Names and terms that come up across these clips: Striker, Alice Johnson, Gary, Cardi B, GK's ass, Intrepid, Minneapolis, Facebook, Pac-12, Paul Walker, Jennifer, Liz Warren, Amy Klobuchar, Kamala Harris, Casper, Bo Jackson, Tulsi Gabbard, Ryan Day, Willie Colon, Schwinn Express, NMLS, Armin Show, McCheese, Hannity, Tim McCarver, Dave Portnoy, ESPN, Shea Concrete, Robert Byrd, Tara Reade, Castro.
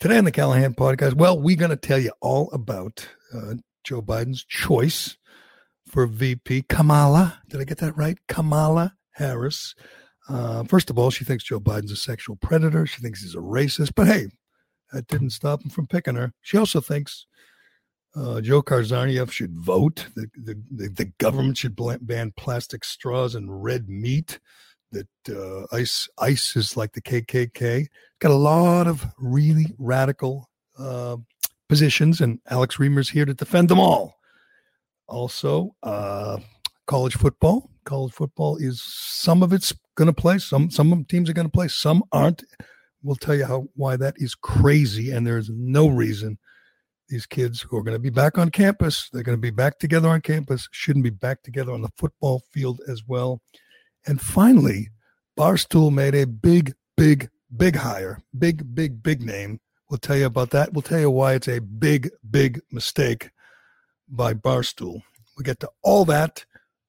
Today on the Callahan Podcast, well, we're going to tell you all about Joe Biden's choice for VP, Kamala. Did I get that right? Kamala Harris. First of all, she thinks Joe Biden's a sexual predator. She thinks he's a racist. But hey, that didn't stop him from picking her. She also thinks Joe Karzanyev should vote. The government should ban plastic straws and red meat. That ICE is like the KKK. Got a lot of really radical positions, and Alex Reimer's here to defend them all. Also, college football. College football is, some of it's going to play. Some teams are going to play. Some aren't. We'll tell you why that is crazy, and there's no reason these kids who are going to be back on campus, they're going to be back together on campus, shouldn't be back together on the football field as well. And finally, Barstool made a big hire, big name. We'll tell you about that. We'll tell you why it's a big mistake by Barstool. We'll get to all that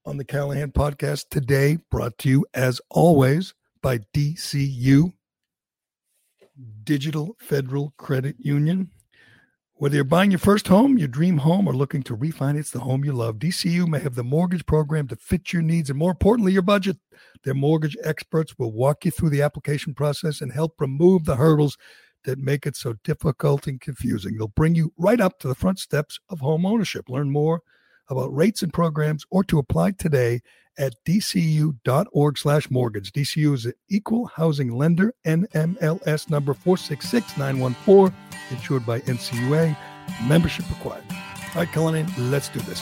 on the Callahan Podcast today, brought to you, as always, by DCU, Digital Federal Credit Union. Whether you're buying your first home, your dream home, or looking to refinance the home you love, DCU may have the mortgage program to fit your needs and, more importantly, your budget. Their mortgage experts will walk you through the application process and help remove the hurdles that make it so difficult and confusing. They'll bring you right up to the front steps of home ownership. Learn more about rates and programs or to apply today at dcu.org/mortgage. DCU is an equal housing lender, NMLS number 466914, insured by NCUA, membership required. All right, Callahan, let's do this.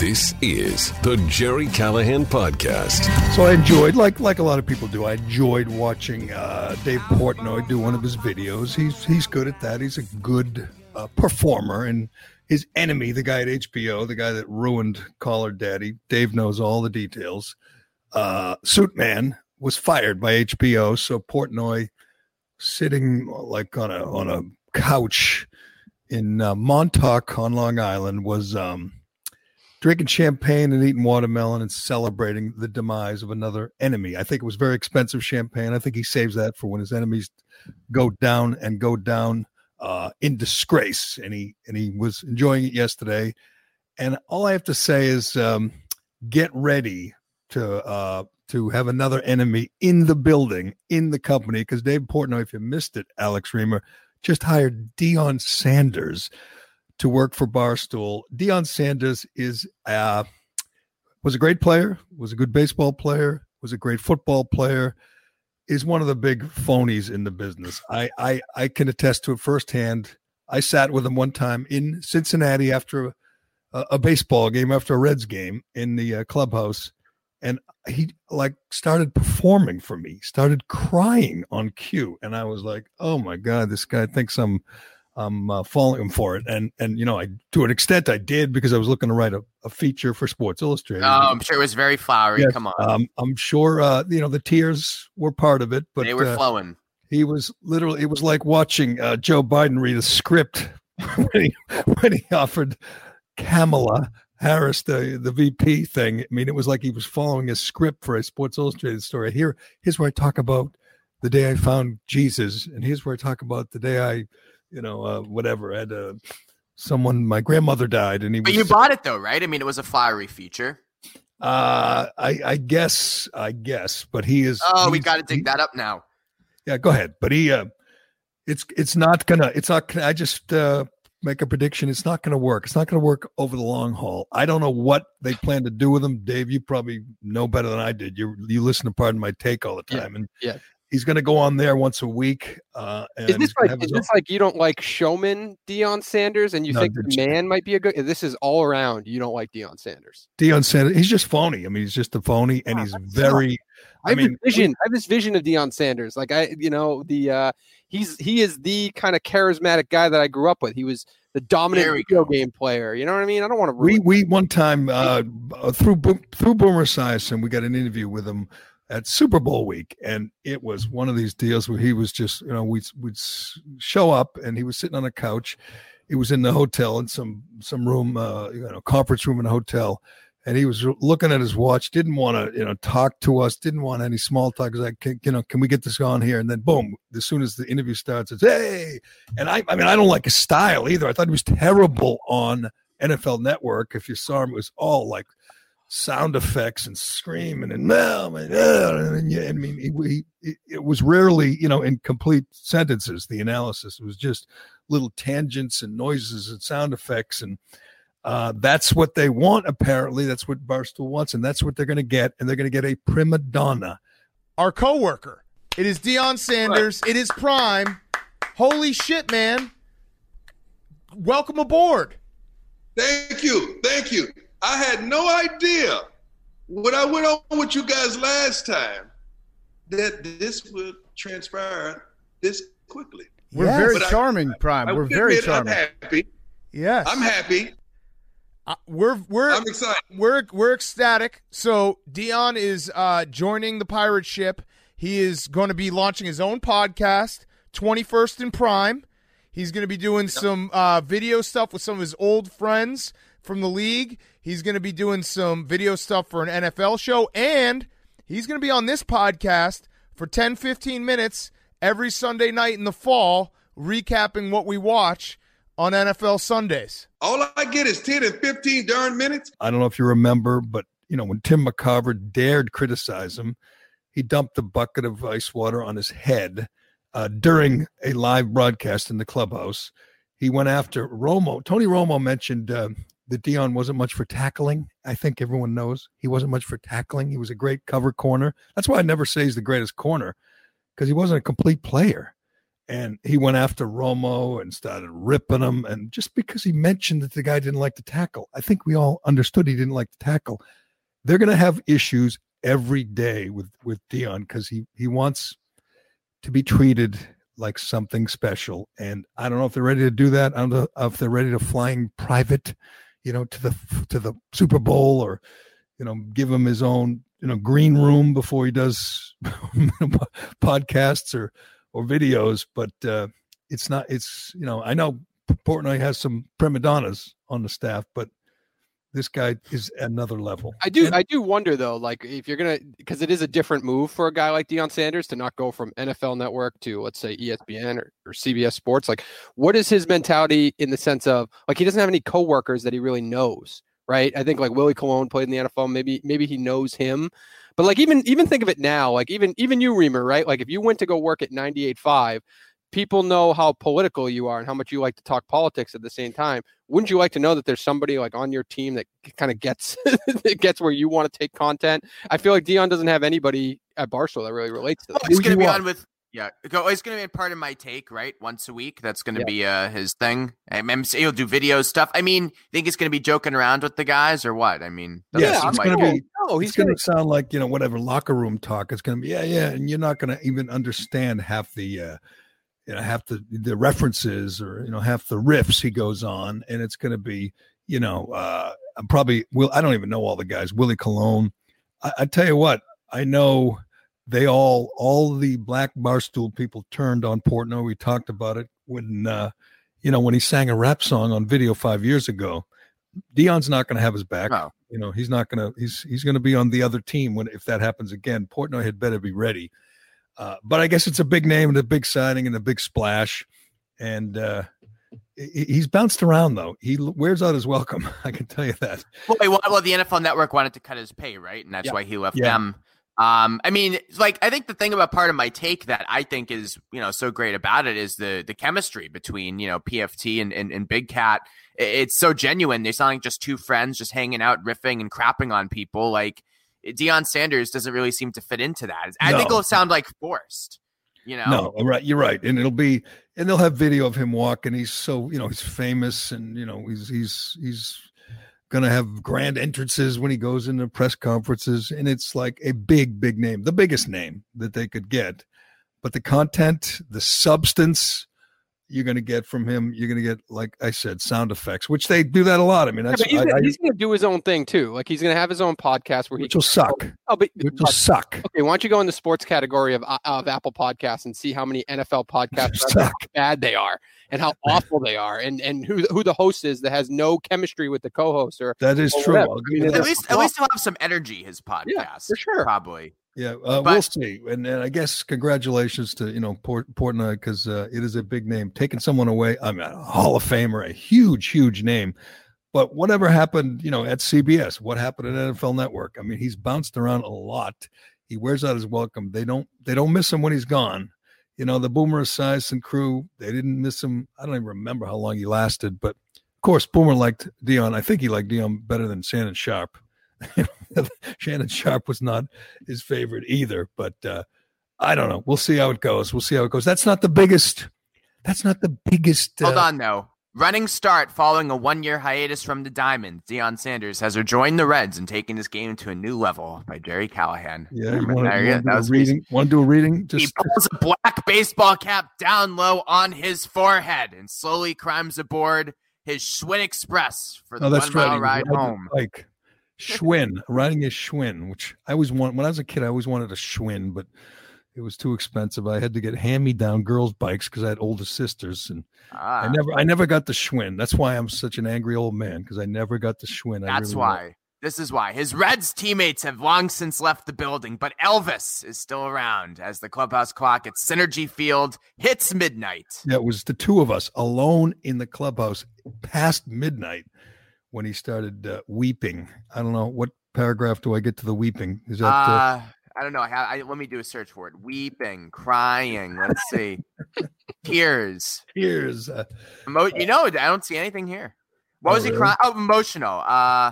This is the Jerry Callahan Podcast. So I enjoyed, like a lot of people do, I enjoyed watching Dave Portnoy do one of his videos. He's good at that. He's a good performer, and his enemy, the guy at HBO, the guy that ruined Caller Daddy, Dave knows all the details, Suit Man, was fired by HBO. So Portnoy, sitting like on a couch in Montauk on Long Island, was drinking champagne and eating watermelon and celebrating the demise of another enemy. I think it was very expensive champagne. I think he saves that for when his enemies go down. In disgrace, and he was enjoying it yesterday. And all I have to say is, get ready to have another enemy in the building, in the company, because Dave Portnoy, if you missed it, Alex Reimer just hired Deion Sanders to work for Barstool. Deion Sanders was a great player, was a good baseball player, was a great football player, is one of the big phonies in the business. I can attest to it firsthand. I sat with him one time in Cincinnati after a baseball game, after a Reds game in the clubhouse. And he like started performing for me, started crying on cue. And I was like, oh my God, this guy thinks I'm following him for it. And, you know, I, to an extent I did, because I was looking to write a feature for Sports Illustrated. Oh, I'm sure it was very flowery. Yes, come on. I'm sure, you know, the tears were part of it, but they were flowing. He was literally, it was like watching Joe Biden read a script when he offered Kamala Harris, the VP thing. I mean, it was like he was following a script for a Sports Illustrated story. Here's where I talk about the day I found Jesus. And here's where I talk about the day I, you know, whatever. I had someone, my grandmother died. And but you bought it though, right? I mean, it was a flowery feature. I guess, but he is. Oh, we got to dig that up now. Yeah, go ahead. But he, I just make a prediction. It's not going to work. It's not going to work over the long haul. I don't know what they plan to do with him. Dave, you probably know better than I did. You listen to Pardon My Take all the time. Yeah, and yeah, he's going to go on there once a week. And is this like you don't like showman Deion Sanders and you think the man might be a good, this is all around. You don't like Deion Sanders. He's just phony. I mean, he's just a phony and he's very, I have this vision of Deion Sanders. Like he is the kind of charismatic guy that I grew up with. He was the dominant video game player. You know what I mean? I don't want to. We one time through Boomer Esiason, we got an interview with him at Super Bowl week, and it was one of these deals where he was just, you know, we'd show up and he was sitting on a couch. It was in the hotel in some room, conference room in a hotel. And he was looking at his watch, didn't want to, talk to us, didn't want any small talk. He's like, can we get this on here? And then, boom, as soon as the interview starts, it's, hey. And I don't like his style either. I thought he was terrible on NFL Network. If you saw him, it was all like sound effects and screaming and no, I mean, it was rarely, in complete sentences, the analysis. It was just little tangents and noises and sound effects and, that's what they want, apparently. That's what Barstool wants, and that's what they're going to get, and they're going to get a prima donna. Our coworker. It is Deion Sanders. It is Prime. Holy shit, man. Welcome aboard. Thank you. I had no idea when I went on with you guys last time that this would transpire this quickly. We're very charming, Prime. We're very charming. I'm happy. Yes. I'm happy. I'm excited. We're ecstatic. So Deion is joining the pirate ship. He is going to be launching his own podcast, 21st and Prime. He's going to be doing some video stuff with some of his old friends from the league. He's going to be doing some video stuff for an NFL show, and he's going to be on this podcast for 10-15 minutes every Sunday night in the fall, recapping what we watch on NFL Sundays. All I get is 10 and 15 darn minutes. I don't know if you remember, but, when Tim McCarver dared criticize him, he dumped a bucket of ice water on his head during a live broadcast in the clubhouse. He went after Romo. Tony Romo mentioned that Deion wasn't much for tackling. I think everyone knows he wasn't much for tackling. He was a great cover corner. That's why I never say he's the greatest corner, because he wasn't a complete player. And he went after Romo and started ripping him. And just because he mentioned that the guy didn't like to tackle, I think we all understood he didn't like to tackle. They're going to have issues every day with Deion, because he wants to be treated like something special. And I don't know if they're ready to do that. I don't know if they're ready to flying private, to the Super Bowl, or, give him his own, green room before he does podcasts or videos, but it's not. It's I know Portnoy has some prima donnas on the staff, but this guy is at another level. I do wonder though, like if you're gonna, because it is a different move for a guy like Deion Sanders to not go from NFL Network to, let's say, ESPN or CBS Sports. Like, what is his mentality in the sense of, like, he doesn't have any coworkers that he really knows, right? I think like Willie Colon played in the NFL. Maybe he knows him. But like even think of it now, like even you, Reimer, right? Like if you went to go work at 98.5, people know how political you are and how much you like to talk politics at the same time. Wouldn't you like to know that there's somebody like on your team that kind of gets gets where you want to take content? I feel like Deion doesn't have anybody at Barstool that really relates to that. He's going to be on with it's going to be part of my take, right? Once a week, that's going to be his thing. He'll do video stuff. I mean, think he's going to be joking around with the guys or what? I mean, it's going to be. No, he's going to sound like whatever locker room talk. It's going to be and you're not going to even understand half the. Half the references or, half the riffs he goes on. And it's going to be, I don't even know all the guys. Willie Colon. I tell you what, I know they all the black Barstool people turned on Portnoy. We talked about it when he sang a rap song on video 5 years ago. Deion's not going to have his back. No. He's not going to, he's going to be on the other team if that happens again. Portnoy had better be ready. But I guess it's a big name and a big signing and a big splash. And he's bounced around, though. He wears out his welcome. I can tell you that. Well, the NFL Network wanted to cut his pay, right? And that's why he left them. I think the thing about part of my take that I think is, so great about it is the chemistry between, PFT and Big Cat. It's so genuine. They sound like just two friends just hanging out, riffing and crapping on people like. Deion Sanders doesn't really seem to fit into that. I think it'll sound like forced, No, right. You're right. And they'll have video of him walking. He's so, he's famous and, he's going to have grand entrances when he goes into press conferences. And it's like a big, big name, the biggest name that they could get. But the content, the substance you're going to get from him, you're going to get, like I said, sound effects, which they do that a lot. I mean, he's going to do his own thing too. Like he's going to have his own podcast which will suck. Okay. Why don't you go in the sports category of Apple Podcasts and see how many NFL podcasts are, how bad they are and how awful they are. And who the host is that has no chemistry with the co-host or true. At least he'll have some energy, his podcast. Yeah, for sure. Probably. Yeah, we'll see. And I guess congratulations to, Portnoy, because it is a big name. Taking someone away, I mean, a Hall of Famer, a huge, huge name. But whatever happened, at CBS, what happened at NFL Network? I mean, he's bounced around a lot. He wears out his welcome. They don't miss him when he's gone. The Boomer Esiason crew, they didn't miss him. I don't even remember how long he lasted. But, of course, Boomer liked Deion. I think he liked Deion better than Shannon Sharp. Shannon Sharp was not his favorite either, but I don't know. We'll see how it goes. That's not the biggest. Hold on, though. Running start following a one-year hiatus from the diamond. Deion Sanders has rejoined the Reds and taken his game to a new level by Jerry Callahan. Yeah, want to do a reading? He pulls a black baseball cap down low on his forehead and slowly climbs aboard his Schwinn Express for the one-mile ride home. Like. Schwinn, riding a Schwinn, which I always wanted. When I was a kid, I always wanted a Schwinn, but it was too expensive. I had to get hand-me-down girls' bikes because I had older sisters, and I never got the Schwinn. That's why I'm such an angry old man, because I never got the Schwinn. This is why. His Reds teammates have long since left the building, but Elvis is still around as the clubhouse clock at Synergy Field hits midnight. Yeah, it was the two of us alone in the clubhouse past midnight. When he started weeping. I don't know. What paragraph do I get to the weeping? Is that? I don't know. Let me do a search for it. Weeping, crying. Let's see. Tears. I don't see anything here. What was he crying? Oh, emotional.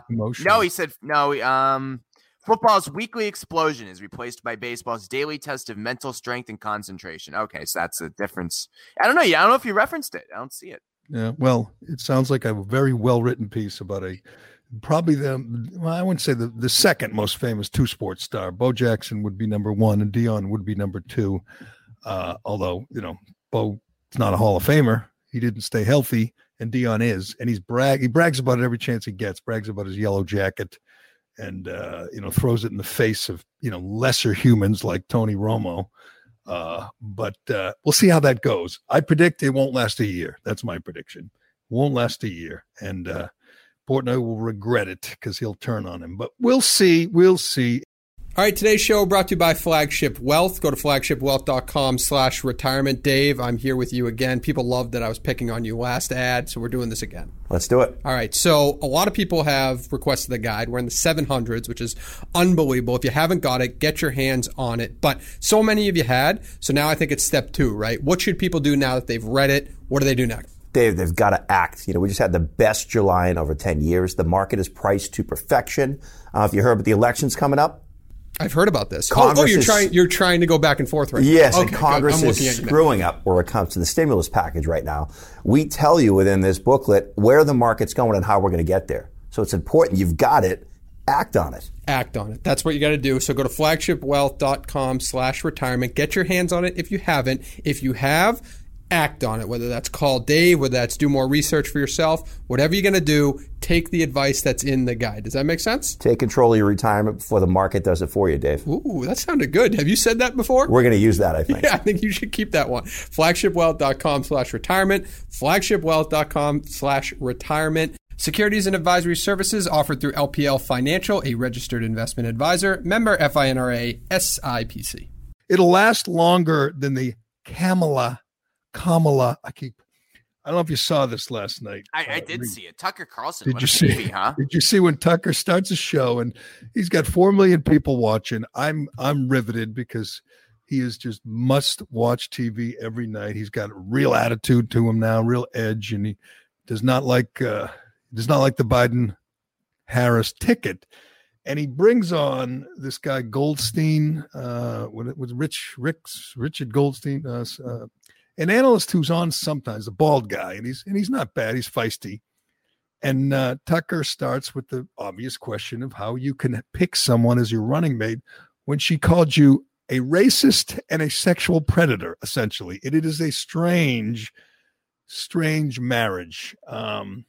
Emotional. No, he said, no. Football's weekly explosion is replaced by baseball's daily test of mental strength and concentration. Okay. So that's the difference. I don't know. I don't know if you referenced it. I don't see it. Yeah, well, it sounds like a very well-written piece about I wouldn't say the second most famous two-sport star. Bo Jackson would be number one, and Deion would be number two. Although, Bo's not a Hall of Famer. He didn't stay healthy, and Deion is. And he brags about it every chance he gets, brags about his yellow jacket, and, throws it in the face of, lesser humans like Tony Romo. But we'll see how that goes. I predict it won't last a year. That's my prediction. Won't last a year. And Portnoy will regret it because he'll turn on him. But we'll see. All right, today's show brought to you by Flagship Wealth. Go to flagshipwealth.com/retirement. Dave, I'm here with you again. People loved that I was picking on you last ad, so we're doing this again. Let's do it. All right, so a lot of people have requested the guide. We're in the 700s, which is unbelievable. If you haven't got it, get your hands on it. But so many of you had, so now I think it's step two, right? What should people do now that they've read it? What do they do next? Dave, they've got to act. You know, we just had the best July in over 10 years. The market is priced to perfection. If you heard about the elections coming up, I've heard about this. Congress you're trying to go back and forth right now. Yes, okay, and Congress is screwing up where it comes to the stimulus package right now. We tell you within this booklet where the market's going and how we're going to get there. So it's important. You've got it. Act on it. Act on it. That's what you got to do. So go to flagshipwealth.com/retirement. Get your hands on it if you haven't. If you have, act on it, whether that's call Dave, whether that's do more research for yourself, whatever you're going to do, take the advice that's in the guide. Does that make sense? Take control of your retirement before the market does it for you, Dave. Ooh, that sounded good. Have you said that before? We're going to use that, I think. Yeah, I think you should keep that one. FlagshipWealth.com/retirement. FlagshipWealth.com/retirement. Securities and advisory services offered through LPL Financial, a registered investment advisor, member FINRA, SIPC. It'll last longer than the Kamala. I don't know if you saw this last night. I did see it. Tucker Carlson. Did you see? TV, huh? Did you see when Tucker starts a show and he's got 4 million people watching? I'm riveted because he is just must watch TV every night. He's got a real attitude to him now, real edge, and he does not like the Biden Harris ticket. And he brings on this guy Goldstein, Richard Goldstein, an analyst who's on sometimes, a bald guy, and he's not bad. He's feisty. And Tucker starts with the obvious question of how you can pick someone as your running mate when she called you a racist and a sexual predator, essentially. It is a strange marriage. And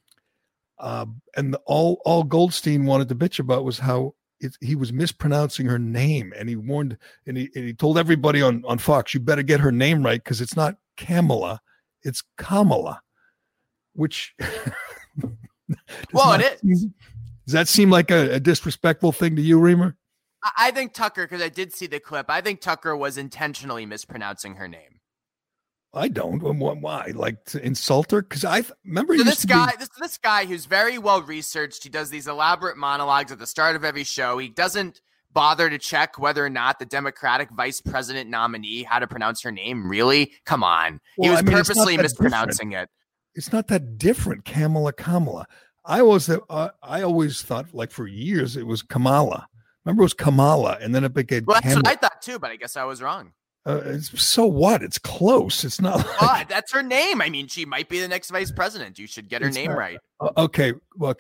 all Goldstein wanted to bitch about was how he was mispronouncing her name. And he warned, and he told everybody on Fox, you better get her name right because it's not Kamala, it's Kamala, which does that seem like a disrespectful thing to you, Reimer? I think Tucker, because I did see the clip, I think Tucker was intentionally mispronouncing her name. I don't. Why? Like to insult her? Because I remember this guy who's very well researched. He does these elaborate monologues at the start of every show. He doesn't bother to check whether or not the Democratic vice president nominee, how to pronounce her name. Really? Come on. Well, he was purposely mispronouncing it. It's not that different. Kamala. I always thought, like, for years it was Kamala. Remember, it was Kamala, and then it became. Well, that's what I thought too, but I guess I was wrong. So what? It's close. It's not. That's her name. I mean, she might be the next vice president. You should get her name right. Okay. Well,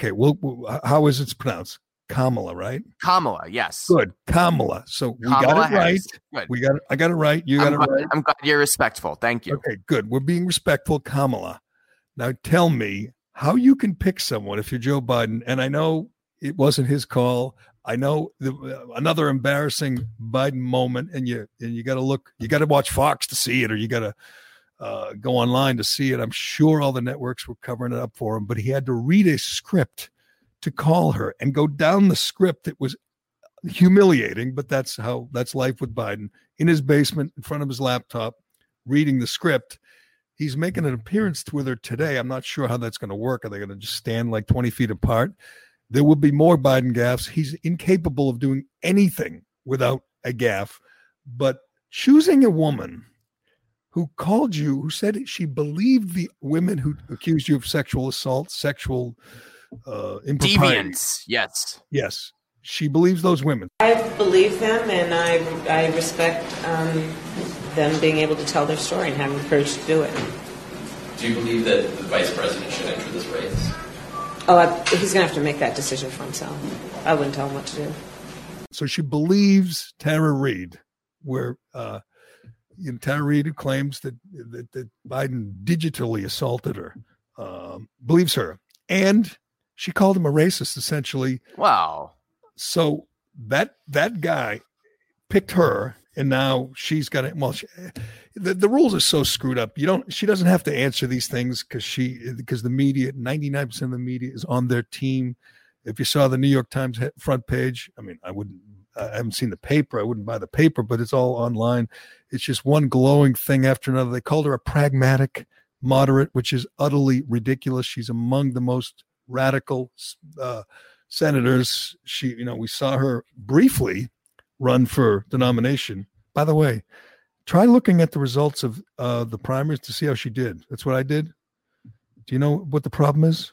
how is it pronounced? Kamala, right? Kamala, yes. Good. Kamala. So we got it right. Good. I got it right. You got it right. I'm glad you're respectful. Thank you. Okay, good. We're being respectful, Kamala. Now tell me how you can pick someone if you're Joe Biden. And I know it wasn't his call. I know another embarrassing Biden moment, and you got to look, you got to watch Fox to see it, or you got to go online to see it. I'm sure all the networks were covering it up for him, but he had to read a script to call her and go down the script. It was humiliating, but that's life with Biden. In his basement, in front of his laptop, reading the script. He's making an appearance with her today. I'm not sure how that's going to work. Are they going to just stand like 20 feet apart? There will be more Biden gaffes. He's incapable of doing anything without a gaffe. But choosing a woman who called you, who said she believed the women who accused you of sexual assault, sexual impropriety. Deviance, yes. Yes, she believes those women. I believe them, and I respect them being able to tell their story and having the courage to do it. Do you believe that the vice president should enter this race? Oh, he's going to have to make that decision for himself. I wouldn't tell him what to do. So she believes Tara Reade, where Tara Reade, who claims that Biden digitally assaulted her, believes her. And she called him a racist, essentially. Wow. So that guy picked her, and now she's got it. Well, the rules are so screwed up. She doesn't have to answer these things because the media, 99% of the media is on their team. If you saw the New York Times front page, I mean, I wouldn't I haven't seen the paper. I wouldn't buy the paper, but it's all online. It's just one glowing thing after another. They called her a pragmatic moderate, which is utterly ridiculous. She's among the most radical senators. She, you know, we saw her briefly run for the nomination. By the way, try looking at the results of the primaries to see how she did. That's what I did. Do you know what the problem is?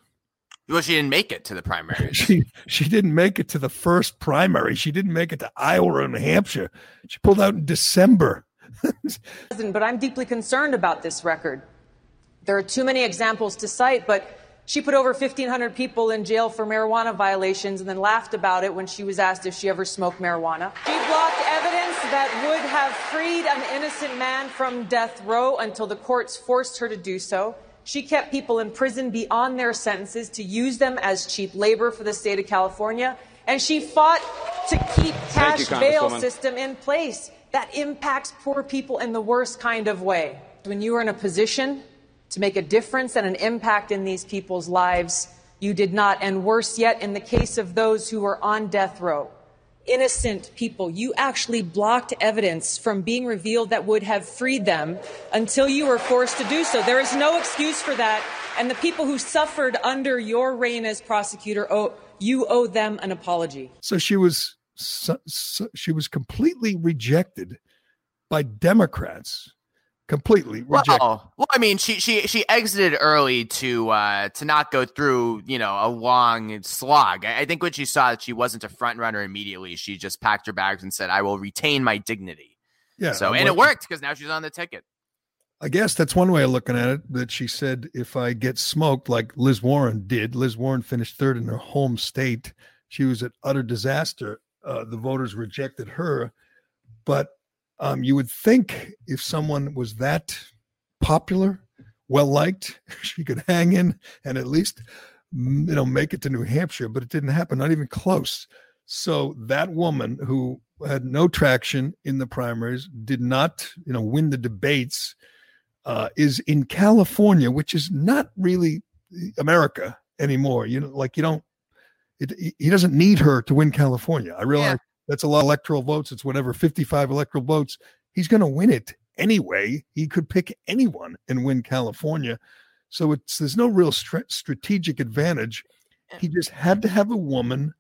Well, she didn't make it to the primary. She didn't make it to the first primary. She didn't make it to Iowa or New Hampshire. She pulled out in December. But I'm deeply concerned about this record. There are too many examples to cite, but she put over 1,500 people in jail for marijuana violations and then laughed about it when she was asked if she ever smoked marijuana. She blocked evidence that would have freed an innocent man from death row until the courts forced her to do so. She kept people in prison beyond their sentences to use them as cheap labor for the state of California. And she fought to keep cash bail system in place. That impacts poor people in the worst kind of way. When you are in a position to make a difference and an impact in these people's lives, you did not. And worse yet, in the case of those who were on death row, innocent people, you actually blocked evidence from being revealed that would have freed them until you were forced to do so. There is no excuse for that. And the people who suffered under your reign as prosecutor, you owe them an apology. So she was completely rejected by Democrats. Completely rejected. Well, I mean, she exited early to not go through, you know, a long slog. I think when she saw that she wasn't a front runner immediately, she just packed her bags and said, "I will retain my dignity." Yeah. So and it worked because now she's on the ticket. I guess that's one way of looking at it. That she said, "If I get smoked like Liz Warren did," Liz Warren finished third in her home state. She was an utter disaster. The voters rejected her, but. You would think if someone was that popular, well-liked, she could hang in and at least, you know, make it to New Hampshire, but it didn't happen, not even close. So that woman who had no traction in the primaries, did not, you know, win the debates, is in California, which is not really America anymore. You know, like he doesn't need her to win California. I realize. Yeah. That's a lot of electoral votes. It's whatever, 55 electoral votes. He's going to win it anyway. He could pick anyone and win California. So there's no real strategic advantage. He just had to have a woman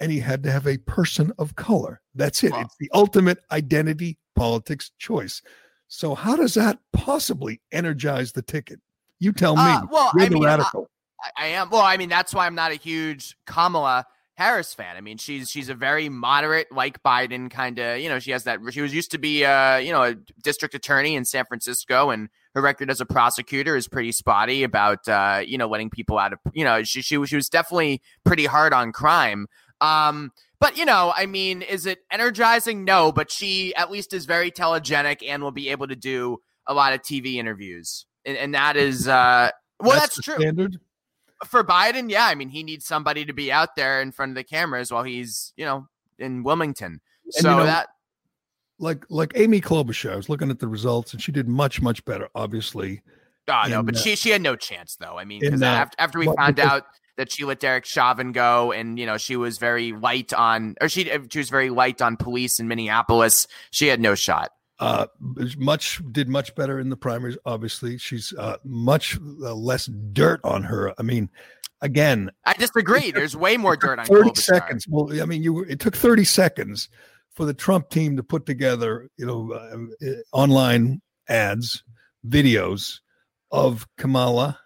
and he had to have a person of color. That's it. Wow. It's the ultimate identity politics choice. So how does that possibly energize the ticket? You tell me. Radical. I am. Well, I mean, that's why I'm not a huge Kamala Harris fan. I mean, she's a very moderate, like Biden kind of, you know, she has that. She was used to be, you know, a district attorney in San Francisco, and her record as a prosecutor is pretty spotty about, you know, letting people out of, you know, she was definitely pretty hard on crime. But, you know, I mean, is it energizing? No, but she at least is very telegenic and will be able to do a lot of TV interviews. And that is, well, that's true. Standard? For Biden, yeah, I mean, he needs somebody to be out there in front of the cameras while he's, you know, in Wilmington. And so you know, that, like Amy Klobuchar, I was looking at the results, and she did much better, obviously. Oh no, but she had no chance, though. I mean, because after we found out that she let Derek Chauvin go, and you know, she was very light on, or she was very light on police in Minneapolis. She had no shot. Much better in the primaries. Obviously, she's much less dirt on her. I mean, again, I disagree. There's way more dirt on 30 seconds. Well, I mean, it took 30 seconds for the Trump team to put together, you know, online ads, videos of Kamala.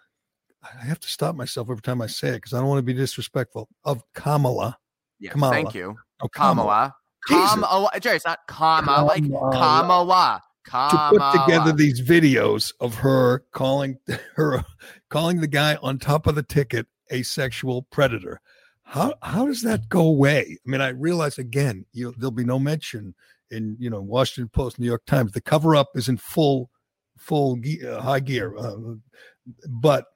I have to stop myself every time I say it because I don't want to be disrespectful of Kamala. Yeah, Kamala. Thank you. Oh, Kamala. Kamala, Jerry, it's not Kamala, like Kamala. To put together these videos of her calling the guy on top of the ticket a sexual predator. How does that go away? I mean, I realize again, there'll be no mention in, you know, Washington Post, New York Times. The cover up is in full high gear, but.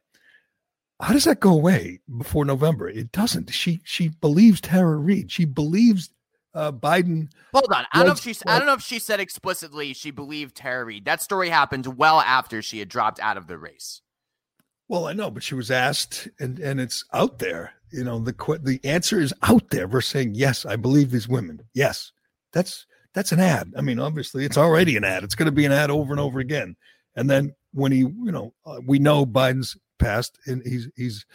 How does that go away before November? It doesn't. She believes Tara Reade. She believes. Biden. Hold on. I don't know if she said explicitly she believed Tara Reade. That story happened well after she had dropped out of the race. Well, I know, but she was asked, and it's out there. You know, the answer is out there. We're saying, yes, I believe these women. Yes, that's an ad. I mean, obviously, it's already an ad. It's going to be an ad over and over again. And then when he, you know, we know Biden's past, and he's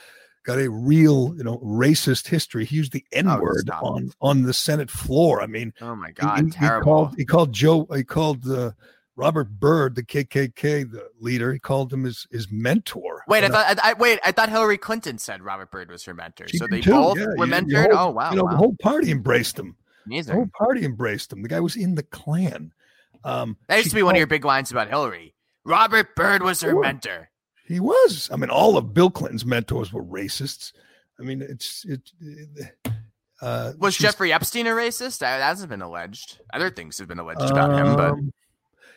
got a real, you know, racist history. He used the N-word on the Senate floor. I mean, oh my God, terrible. He called Robert Byrd, the KKK the leader, he called him his mentor. I thought Hillary Clinton said Robert Byrd was her mentor. So they both were mentored. Oh wow! You know, the whole party embraced him. Amazing. The whole party embraced him. The guy was in the Klan. That used to be one of your big lines about Hillary. Robert Byrd was her mentor. He was. I mean, all of Bill Clinton's mentors were racists. I mean, was Jeffrey Epstein a racist? That hasn't been alleged. Other things have been alleged about him, but.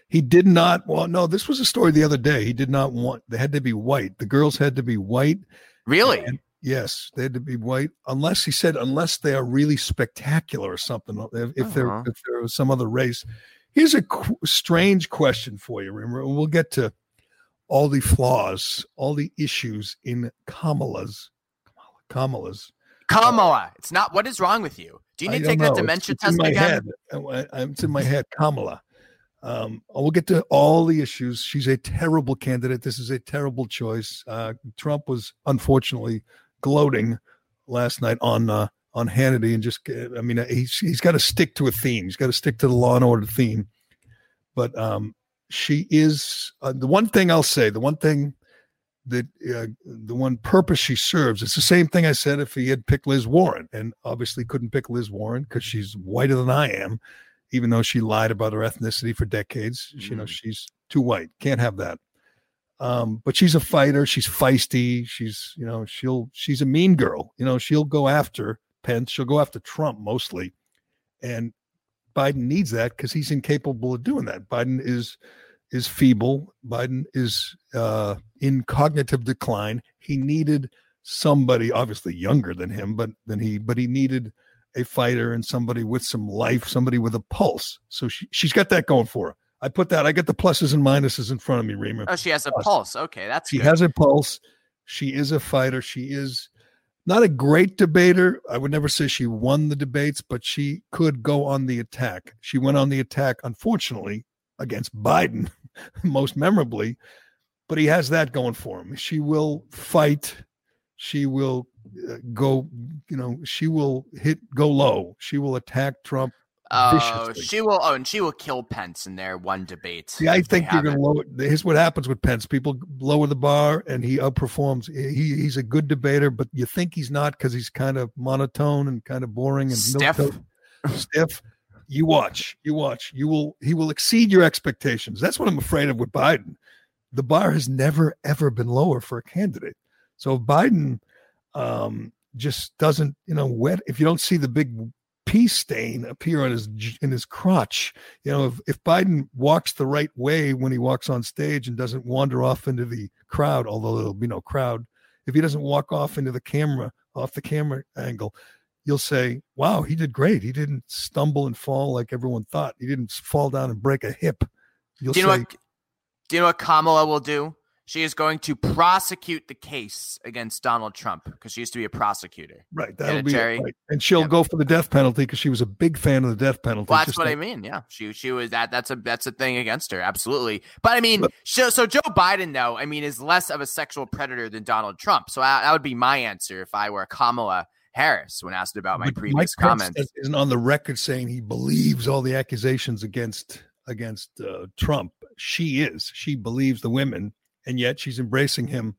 He did not. Well, no, this was a story the other day. He did not want. They had to be white. The girls had to be white. Really? And yes, they had to be white. Unless he said, unless they are really spectacular or something. If there was some other race. Here's a strange question for you, Reimer, and we'll get to all the flaws, all the issues in Kamala's. Kamala, it's not. What is wrong with you? Do you need to take that dementia test again? It's in my head. Kamala. We'll get to all the issues. She's a terrible candidate. This is a terrible choice. Trump was unfortunately gloating last night on Hannity, and just, I mean, he's got to stick to a theme. He's got to stick to the law and order theme. But she is the one thing I'll say. The one thing that the one purpose she serves. It's the same thing I said if he had picked Liz Warren, and obviously couldn't pick Liz Warren because she's whiter than I am. Even though she lied about her ethnicity for decades, you know, she's too white. Can't have that. But she's a fighter. She's feisty. She's, you know, she's a mean girl. You know, she'll go after Pence. She'll go after Trump mostly. And Biden needs that because he's incapable of doing that. Biden is feeble. Biden is in cognitive decline. He needed somebody obviously younger than him, but he needed a fighter and somebody with some life, somebody with a pulse. So she's got that going for her. I get the pluses and minuses in front of me, Reimer. Oh, she has a pulse. Okay, that's good. She has a pulse. She is a fighter. She is not a great debater. I would never say she won the debates, but she could go on the attack. She went on the attack, unfortunately, against Biden, most memorably, but he has that going for him. She will fight. She will go, you know, she will go low. She will attack Trump viciously. She will kill Pence in their one debate. See, I think you're going to lower. Here's what happens with Pence. People lower the bar and he outperforms. He's a good debater, but you think he's not because he's kind of monotone and kind of boring and stiff. You watch. He will exceed your expectations. That's what I'm afraid of with Biden. The bar has never, ever been lower for a candidate. So Biden just doesn't, you know, wet. If you don't see the big pee stain appear on in his crotch, you know, if Biden walks the right way when he walks on stage and doesn't wander off into the crowd, although there'll be no crowd, if he doesn't walk off into the camera, off the camera angle, you'll say, wow, he did great. He didn't stumble and fall like everyone thought. He didn't fall down and break a hip. Do you know what Kamala will do? She is going to prosecute the case against Donald Trump because she used to be a prosecutor. Right. That'll be it, right. And she'll go for the death penalty because she was a big fan of the death penalty. Well, that's what I mean. Yeah. She was that. That's a thing against her. Absolutely. But I mean, so Joe Biden, though, I mean, is less of a sexual predator than Donald Trump. So that would be my answer if I were Kamala Harris when asked about my previous comments. Pence isn't on the record saying he believes all the accusations against Trump. She is. She believes the women. And yet she's embracing him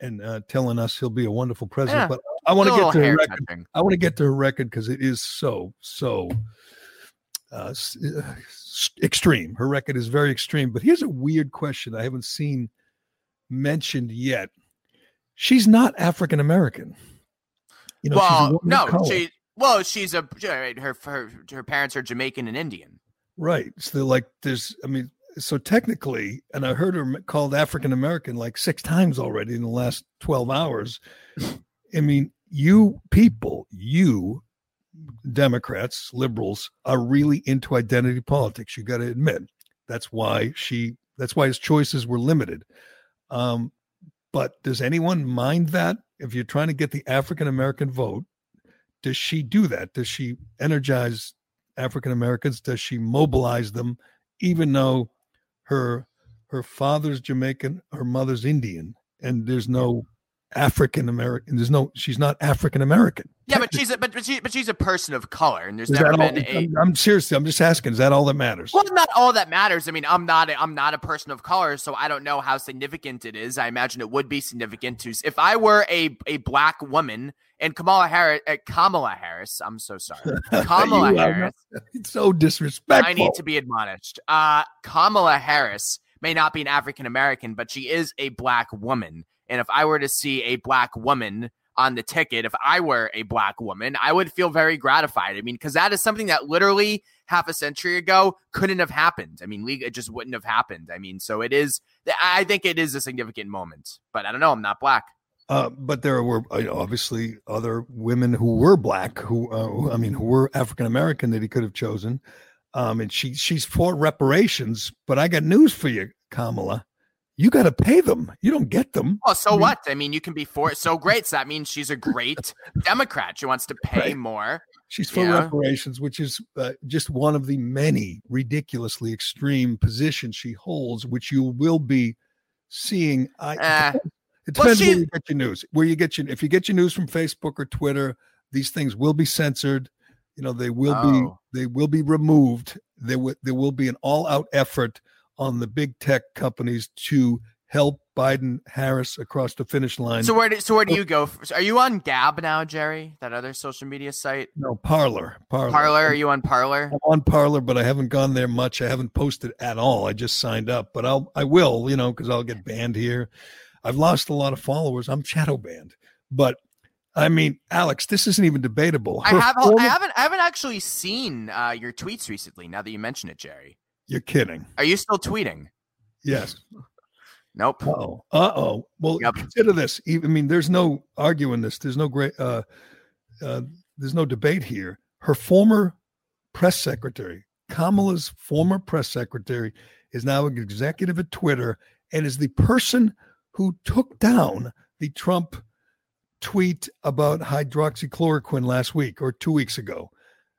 and telling us he'll be a wonderful president. Yeah, but I want to get to her record. I want to get to her record because it is so extreme. Her record is very extreme. But here's a weird question I haven't seen mentioned yet. She's not African American. You know, her parents are Jamaican and Indian. Right. So like there's, I mean. So technically, and I heard her called African-American like 6 times already in the last 12 hours. I mean, you Democrats, liberals are really into identity politics. You got to admit that's why his choices were limited. But does anyone mind that? If you're trying to get the African-American vote, does she do that? Does she energize African-Americans? Does she mobilize them, even though her father's Jamaican, her mother's Indian, and there's no African-American, she's not African-American. Yeah, but she's a person of color, and there's never been a... I'm seriously, I'm just asking, is that all that matters? Well, not all that matters. I mean, I'm not a person of color, so I don't know how significant it is. I imagine it would be significant to, if I were a black woman and Kamala Harris, I'm so sorry. Kamala Harris. It's so disrespectful. I need to be admonished. Kamala Harris may not be an African-American, but she is a black woman. And if I were to see a black woman on the ticket, if I were a black woman, I would feel very gratified. I mean, because that is something that literally half a century ago couldn't have happened. I mean, it just wouldn't have happened. I mean, so it is, I think it is a significant moment, but I don't know. I'm not black. But there were obviously other women who were black, who were African-American that he could have chosen. And she's for reparations, but I got news for you, Kamala. You got to pay them. You don't get them. Oh, so what? I mean, you can be for it. So great. So that means she's a great Democrat. She wants to pay more. She's for reparations, which is just one of the many ridiculously extreme positions she holds, which you will be seeing. It depends where you get your news. If you get your news from Facebook or Twitter, these things will be censored. They will be removed. There will be an all-out effort on the big tech companies to help Biden Harris across the finish line. So where do you go? Are you on Gab now, Jerry? That other social media site? No, Parler. Parler. Are you on Parler? I'm on Parler, but I haven't gone there much. I haven't posted at all. I just signed up, but I will, because I'll get banned here. I've lost a lot of followers. I'm shadow banned, but I mean, Alex, this isn't even debatable. I haven't actually seen your tweets recently. Now that you mention it, Jerry. You're kidding. Are you still tweeting? Yes. Nope. Uh-oh. Well, Consider this. I mean, there's no arguing this. There's no great. There's no debate here. Her former press secretary, Kamala's former press secretary, is now an executive at Twitter and is the person who took down the Trump tweet about hydroxychloroquine last week or 2 weeks ago.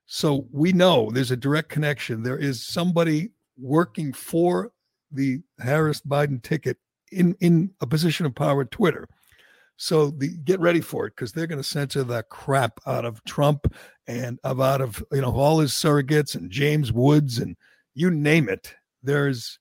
So we know there's a direct connection. There is somebody working for the Harris Biden ticket in a position of power at Twitter. So get ready for it, because they're going to censor the crap out of Trump and out of all his surrogates and James Woods and you name it. There's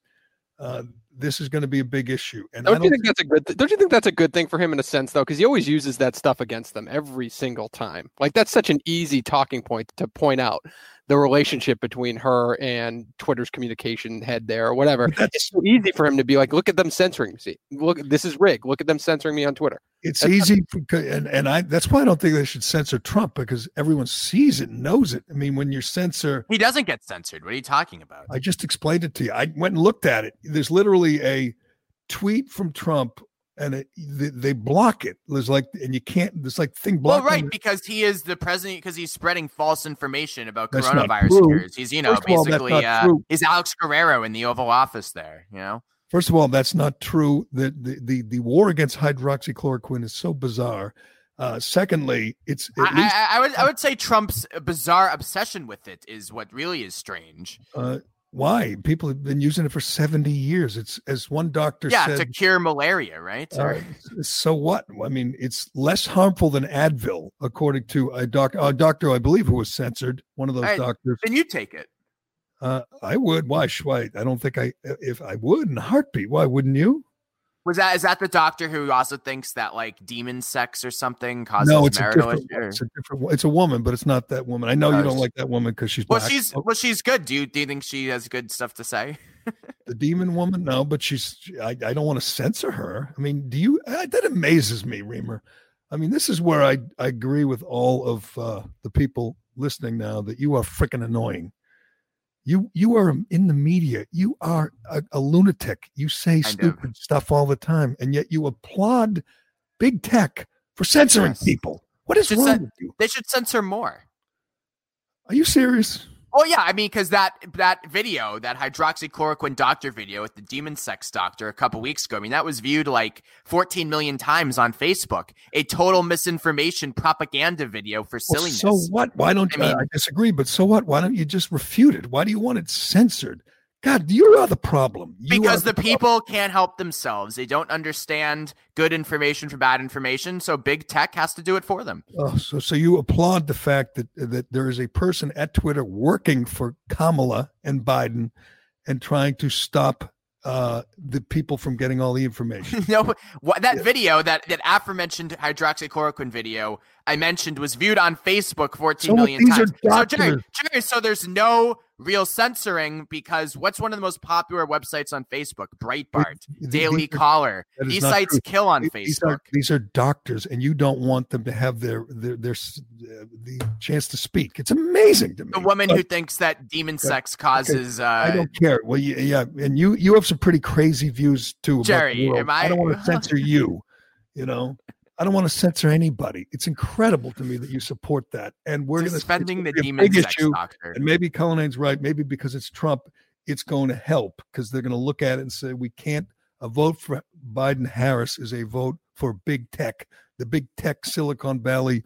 this is going to be a big issue. And don't you think that's a good thing for him in a sense, though? Because he always uses that stuff against them every single time. Like, that's such an easy talking point to point out the relationship between her and Twitter's communication head there or whatever. It's so easy for him to be like, look at them censoring me. Look, this is rigged. Look at them censoring me on Twitter. That's easy. That's why I don't think they should censor Trump, because everyone sees it and knows it. I mean, when you censor. He doesn't get censored. What are you talking about? I just explained it to you. I went and looked at it. There's literally a tweet from Trump and they block it. There's like, and you can't, there's like thing blocking. Well, right, because he is the president, because he's spreading false information about that's coronavirus cures. He's, he's Alex Guerrero in the Oval Office there, First of all, that's not true. The war against hydroxychloroquine is so bizarre. Secondly, it's I would say Trump's bizarre obsession with it is what really is strange. Why? People have been using it for 70 years. It's, as one doctor said, to cure malaria, right? So what? I mean, it's less harmful than Advil, according to a doctor, I believe, who was censored. One of those doctors. Then you take it. I would. Why? I don't think if I would in a heartbeat. Why wouldn't you? Is that the doctor who also thinks that like demon sex or something causes marital issues? It's a woman, but it's not that woman. I know you don't like that woman because she's black. She's good. Do you think she has good stuff to say? The demon woman, no, but I don't want to censor her. I mean, that amazes me, Reimer. I mean, this is where I agree with all of the people listening now that you are freaking annoying. You are in the media. You are a lunatic. You say stupid stuff all the time, and yet you applaud big tech for censoring people. What is wrong with you? They should censor more. Are you serious? Oh yeah, I mean, because that video, that hydroxychloroquine doctor video with the demon sex doctor a couple weeks ago, I mean, that was viewed like 14 million times on Facebook. A total misinformation propaganda video for silliness. Well, so what? Why don't you? I disagree, but so what? Why don't you just refute it? Why do you want it censored? God, you are the problem. Because the people can't help themselves. They don't understand good information from bad information, so big tech has to do it for them. Oh, so you applaud the fact that there is a person at Twitter working for Kamala and Biden and trying to stop the people from getting all the information. Video, that aforementioned hydroxychloroquine video I mentioned, was viewed on Facebook 14 million times. So, Jerry, so there's no real censoring, because what's one of the most popular websites on Facebook? Breitbart, Daily Caller. These sites kill on Facebook. These are doctors, and you don't want them to have the chance to speak. It's amazing to me. The woman who thinks that demon sex causes. Okay. I don't care. Well, yeah, and you have some pretty crazy views too, Jerry. I don't want to censor you. You know, I don't want to censor anybody. It's incredible to me that you support that. And we're going to suspending the demon sex doctor. And maybe Callahan's right. Maybe because it's Trump, it's going to help, because they're going to look at it and say, we can't. A vote for Biden-Harris is a vote for big tech, the big tech Silicon Valley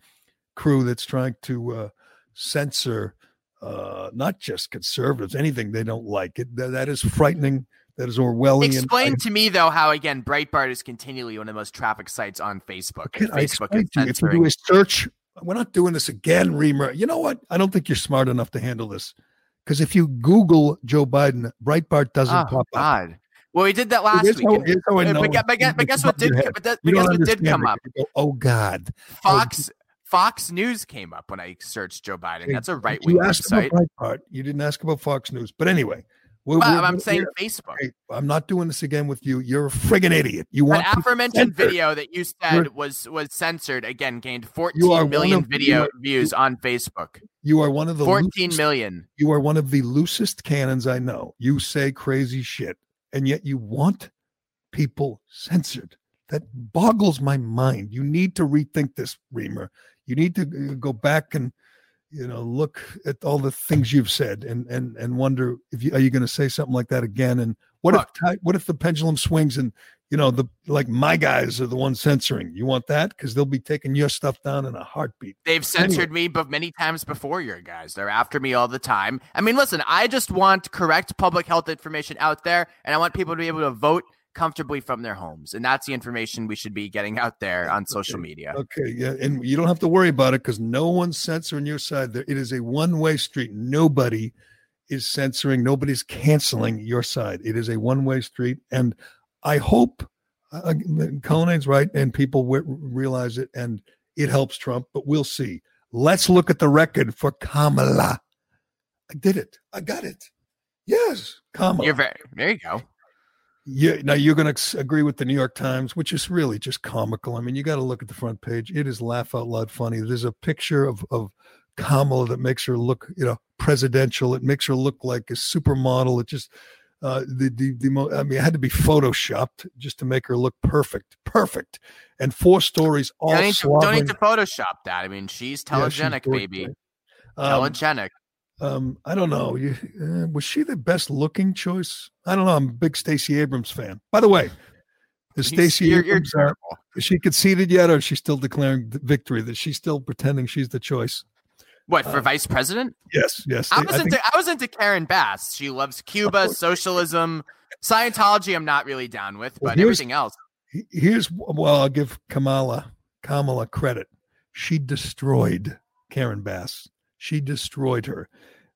crew that's trying to censor not just conservatives, anything they don't like. That is frightening. That is Orwellian. Explain to me, though, how, again, Breitbart is continually one of the most traffic sites on Facebook. Facebook is censoring. If you do a search, we're not doing this again, Reimer. You know what? I don't think you're smart enough to handle this, because if you Google Joe Biden, Breitbart doesn't pop up. Well, we did that last week. But guess what did come up? Go, oh, God. Fox News came up when I searched Joe Biden. That's a right-wing website. You didn't ask about Fox News. But anyway. I'm saying Facebook. I'm not doing this again with you. You're a friggin' idiot. You want that aforementioned video that you said was censored, again, gained 14 million views on Facebook. You are one of the 14 million. You are one of the loosest cannons I know. You say crazy shit, and yet you want people censored. That boggles my mind. You need to rethink this, Reimer. You need to go back and look at all the things you've said and wonder if are you going to say something like that again? And what if the pendulum swings and, my guys are the ones censoring? You want that? Because they'll be taking your stuff down in a heartbeat. They've censored me, but many times before, your guys. They're after me all the time. I mean, listen, I just want correct public health information out there, and I want people to be able to vote comfortably from their homes, and that's the information we should be getting out there on social media. Okay, yeah, and you don't have to worry about it, because no one's censoring your side. It is a one-way street. Nobody is censoring. Nobody's canceling your side. It is a one-way street, and I hope Callahan's right, and people realize it, and it helps Trump. But we'll see. Let's look at the record for Kamala. I did it. I got it. Yes, Kamala. There you go. Yeah, now you're going to agree with the New York Times, which is really just comical. I mean, you got to look at the front page. It is laugh out loud funny. There's a picture of Kamala that makes her look, presidential. It makes her look like a supermodel. It just it had to be photoshopped just to make her look perfect. And four stories all. Don't need to photoshop that. I mean, she's telegenic, she's baby. Telegenic. I don't know. Was she the best looking choice? I don't know. I'm a big Stacey Abrams fan. By the way, is Stacey Abrams, is she conceded yet, or is she still declaring victory? That she's still pretending she's the choice? What, for vice president? Yes. I was into Karen Bass. She loves Cuba, socialism, Scientology. I'm not really down with, but everything else. I'll give Kamala credit. She destroyed Karen Bass. She destroyed her.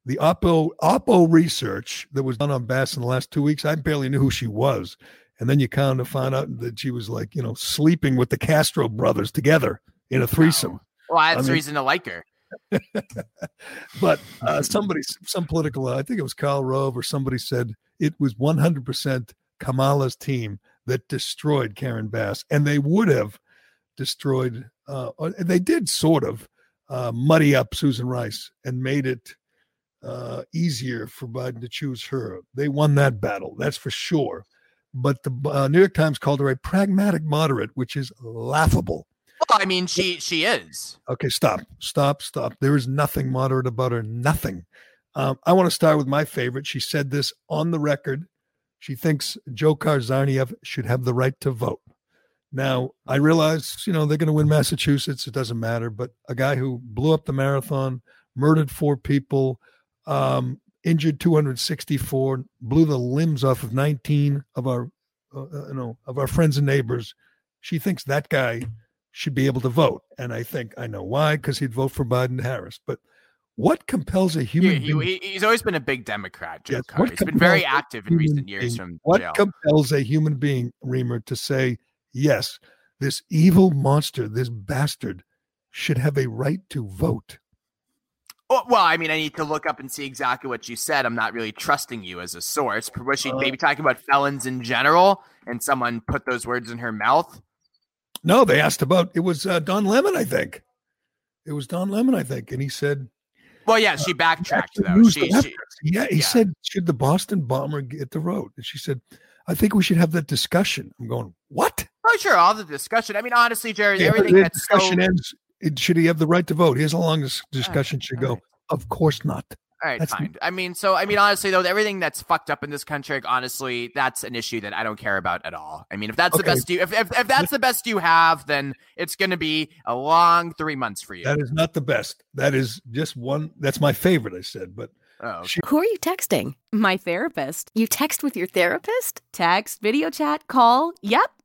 The Oppo research that was done on Bass in the last 2 weeks, I barely knew who she was. And then you kind of found out that she was sleeping with the Castro brothers together in a threesome. Wow. Well, that's the reason to like her. But some political, I think it was Karl Rove or somebody, said it was 100% Kamala's team that destroyed Karen Bass. And they would have destroyed, they did sort of, muddy up Susan Rice and made it easier for Biden to choose her. They won that battle, that's for sure. But the New York Times called her a pragmatic moderate, which is laughable. Well, I mean, she is. Okay, stop. There is nothing moderate about her. Nothing. I want to start with my favorite. She said this on the record. She thinks Joe Karzanov should have the right to vote. Now, I realize, you know, they're going to win Massachusetts. It doesn't matter. But a guy who blew up the marathon, murdered 4 people, injured 264, blew the limbs off of 19 of our, of our friends and neighbors. She thinks that guy should be able to vote. And I think I know why, because he'd vote for Biden and Harris. But what compels a human being? He's always been a big Democrat, Joe Kerr. He's been very active in recent years from jail. What compels a human being, Reimer, to say, yes, this evil monster, this bastard, should have a right to vote? Well, I mean, I need to look up and see exactly what you said. I'm not really trusting you as a source. Was she maybe talking about felons in general, and someone put those words in her mouth? No, they asked about it. Was Don Lemon, I think. It was Don Lemon, I think, and he said. Well, yeah, she backtracked though. He said, "Should the Boston bomber get the vote?" And she said, "I think we should have that discussion." I'm going, what? Oh, sure, all the discussion. I mean, honestly, Jerry, everything that's discussion ends. Should he have the right to vote? Here's how long this discussion should go. Right. Of course not. All right, that's fine. I mean, honestly, though, everything that's fucked up in this country, honestly, that's an issue that I don't care about at all. I mean, if that's the best you, if that's the best you have, then it's going to be a long 3 months for you. That is not the best. That is just one. That's my favorite, I said, but. Oh, okay. Who are you texting? My therapist. You text with your therapist? Text, video chat, call. Yep.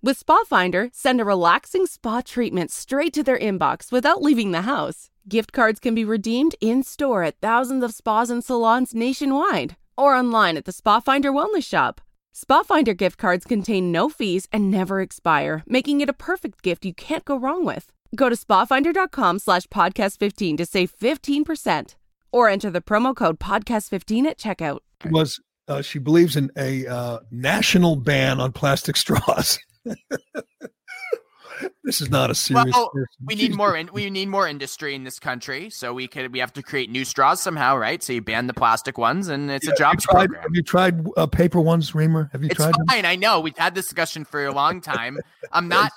With Spa Finder, send a relaxing spa treatment straight to their inbox without leaving the house. Gift cards can be redeemed in-store at thousands of spas and salons nationwide or online at the Spa Finder Wellness Shop. Spa Finder gift cards contain no fees and never expire, making it a perfect gift you can't go wrong with. Go to spafinder.com/podcast15 to save 15%. Or enter the promo code podcast15 at checkout. She believes in a national ban on plastic straws. This is not a serious. Well, we need more industry in this country, so we have to create new straws somehow, right? So you ban the plastic ones, and it's a jobs program. Have you tried paper ones, Reimer? Have you tried? It's fine. Them? I know we've had this discussion for a long time. I'm not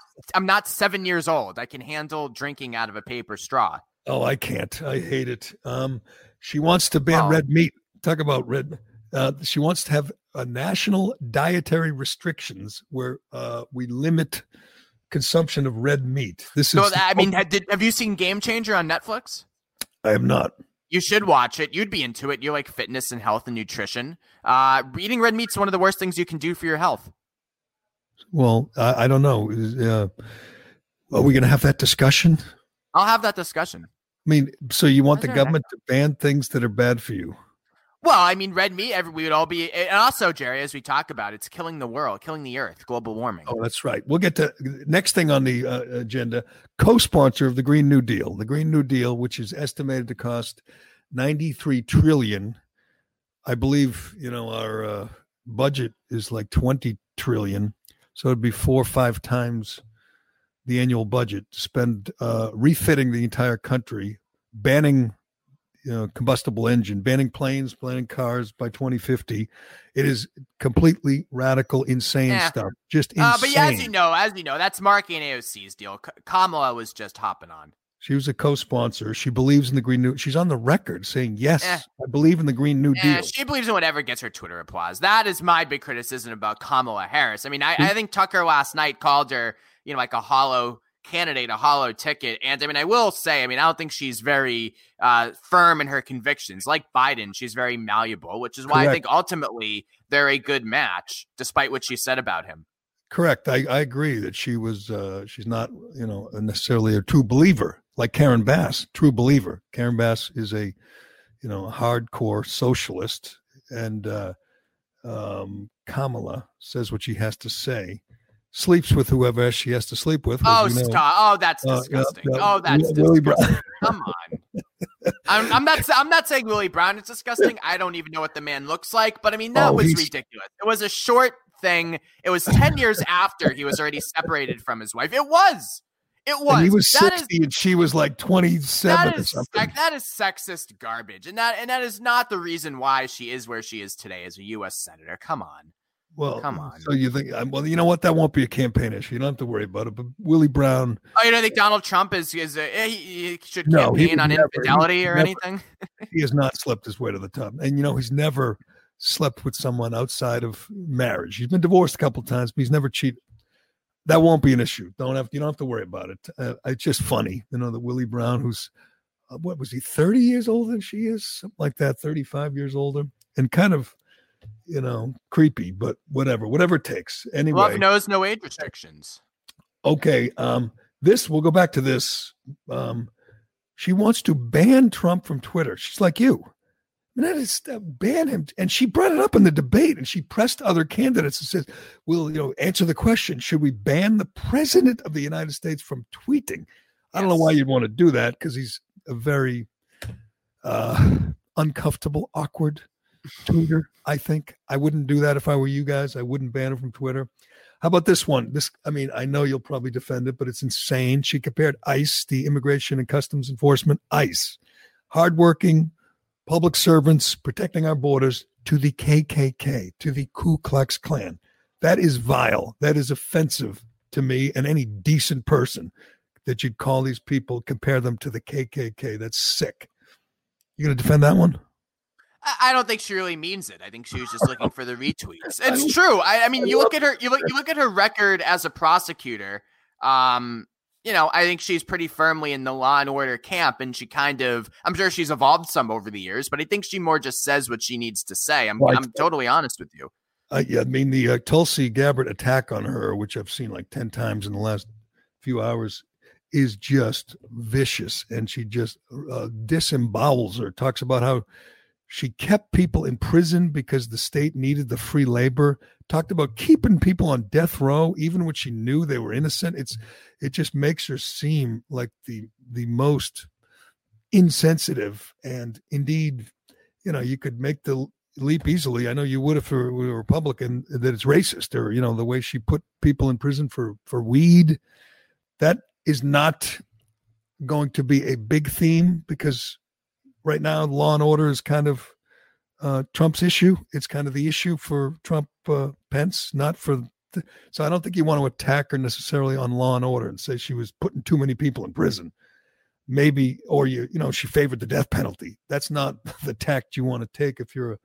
7 years old. I can handle drinking out of a paper straw. Oh, I can't. I hate it. She wants to ban red meat. Talk about red. She wants to have a national dietary restrictions where we limit consumption of red meat. Have you seen Game Changer on Netflix? I have not. You should watch it. You'd be into it. You like fitness and health and nutrition. Eating red meat's one of the worst things you can do for your health. Well, I don't know. Are we going to have that discussion? I'll have that discussion. I mean, so you want the government to ban things that are bad for you? Well, I mean, red meat, we would all be. And also, Jerry, as we talk about, it's killing the world, killing the earth, global warming. Oh, that's right. We'll get to next thing on the agenda. Co-sponsor of the Green New Deal. The Green New Deal, which is estimated to cost $93 trillion. I believe, our budget is like $20 trillion. So it'd be 4 or 5 times the annual budget to spend refitting the entire country, banning combustible engine, banning planes, banning cars by 2050. It is completely radical, insane stuff. Just insane. But yeah, as you know, that's Markey and AOC's deal. Kamala was just hopping on. She was a co-sponsor. She believes in the Green New. She's on the record saying, yes, I believe in the Green New Deal. She believes in whatever gets her Twitter applause. That is my big criticism about Kamala Harris. I mean, I think Tucker last night called her, like a hollow candidate, a hollow ticket. And I mean, I will say, I don't think she's very firm in her convictions. Like Biden, she's very malleable, which is why I think ultimately they're a good match, despite what she said about him. Correct. I agree that she was, she's not, necessarily a true believer like Karen Bass, true believer. Karen Bass is a, hardcore socialist, and Kamala says what she has to say. Sleeps with whoever she has to sleep with. Oh, that's disgusting. That's disgusting. Come on. I'm not saying Willie Brown is disgusting. I don't even know what the man looks like, but I mean, that was ridiculous. It was a short thing. It was 10 years after he was already separated from his wife. It was. And he was 60 and she was like 27 or something. That is sexist garbage. And that is not the reason why she is where she is today as a U.S. senator. Come on. Well, come on. So you think, well, you know what? That won't be a campaign issue. You don't have to worry about it. But Willie Brown. Oh, you don't think Donald Trump he should campaign on infidelity or anything? He has not slept his way to the top. And, you know, he's never slept with someone outside of marriage. He's been divorced a couple of times, but he's never cheated. That won't be an issue. You don't have to worry about it. It's just funny, you know, that Willie Brown, who's, what was he, 30 years older than she is? Something like that, 35 years older. And kind of, you know, creepy, but whatever it takes. Anyway. Love knows no age restrictions. Okay. We'll go back to this. She wants to ban Trump from Twitter. She's like you. And that is ban him. And she brought it up in the debate and she pressed other candidates and said, well, you know, answer the question. Should we ban the president of the United States from tweeting? I don't know why you'd want to do that, because he's a very uncomfortable, awkward tweeter, I think. I wouldn't do that if I were you guys. I wouldn't ban him from Twitter. How about this one? I mean, I know you'll probably defend it, but it's insane. She compared ICE, the Immigration and Customs Enforcement, ICE, hardworking public servants protecting our borders, to the KKK, to the Ku Klux Klan. That is vile. That is offensive to me and any decent person, that you'd call these people, compare them to the KKK. That's sick. You going to defend that one? I don't think she really means it. I think she was just looking for the retweets. It's true. I mean, you look at her, you look at her record as a prosecutor. You know, I think she's pretty firmly in the law and order camp, and she kind of, I'm sure she's evolved some over the years, but I think she more just says what she needs to say. I'm totally honest with you. I mean, the Tulsi Gabbard attack on her, which I've seen like 10 times in the last few hours, is just vicious. And she just disembowels her, talks about how she kept people in prison because the state needed the free labor, talked about keeping people on death row, even when she knew they were innocent. It just makes her seem like the most insensitive. And indeed, you know, you could make the leap easily. I know you would if you were a Republican, that it's racist, or, you know, the way she put people in prison for weed. That is not going to be a big theme, because right now law and order is kind of Trump's issue. It's kind of the issue for Trump, Pence, not for. So I don't think you want to attack her necessarily on law and order and say she was putting too many people in prison. Maybe, or you know, she favored the death penalty. That's not the tact you want to take if you're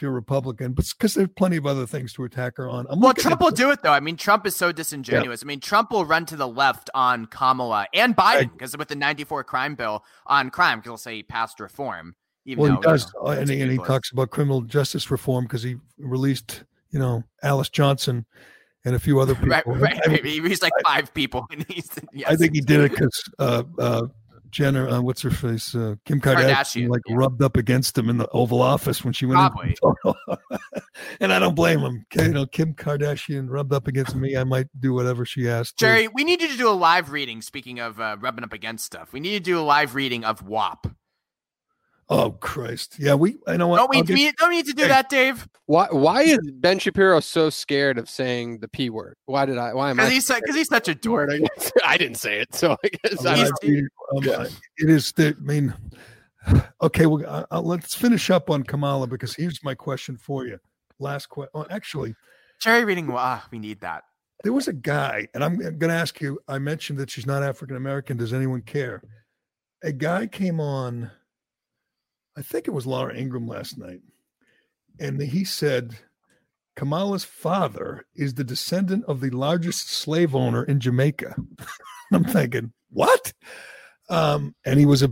a Republican, but because there's plenty of other things to attack her on. Well, Trump will do it though. I mean, Trump is so disingenuous. Yeah. I mean, Trump will run to the left on Kamala and Biden, because with the 94 crime bill on crime, because he'll say he passed reform. Well, he does, and he talks about criminal justice reform, because he released, you know, Alice Johnson and a few other people. Right. I mean, he released like five people. And yes. I think he did it because Jenner, what's her face, Kim Kardashian, like rubbed up against him in the Oval Office when she went in. And I don't blame him. You know, Kim Kardashian rubbed up against me. I might do whatever she asked. Jerry, we need you to do a live reading. Speaking of rubbing up against stuff, we need to do a live reading of WAP. Oh Christ! Yeah, I know what. Don't we need to do that, Dave? Why is Ben Shapiro so scared of saying the P word? Why am I? Because he's such a dork. I didn't say it, so I guess it is. I mean, okay. Well, let's finish up on Kamala, because here's my question for you. Last question. Oh, actually, Jerry reading. We need that. There was a guy, and I'm going to ask you. I mentioned that she's not African American. Does anyone care? A guy came on. I think it was Laura Ingram last night. And he said, Kamala's father is the descendant of the largest slave owner in Jamaica. I'm thinking, what? And he was I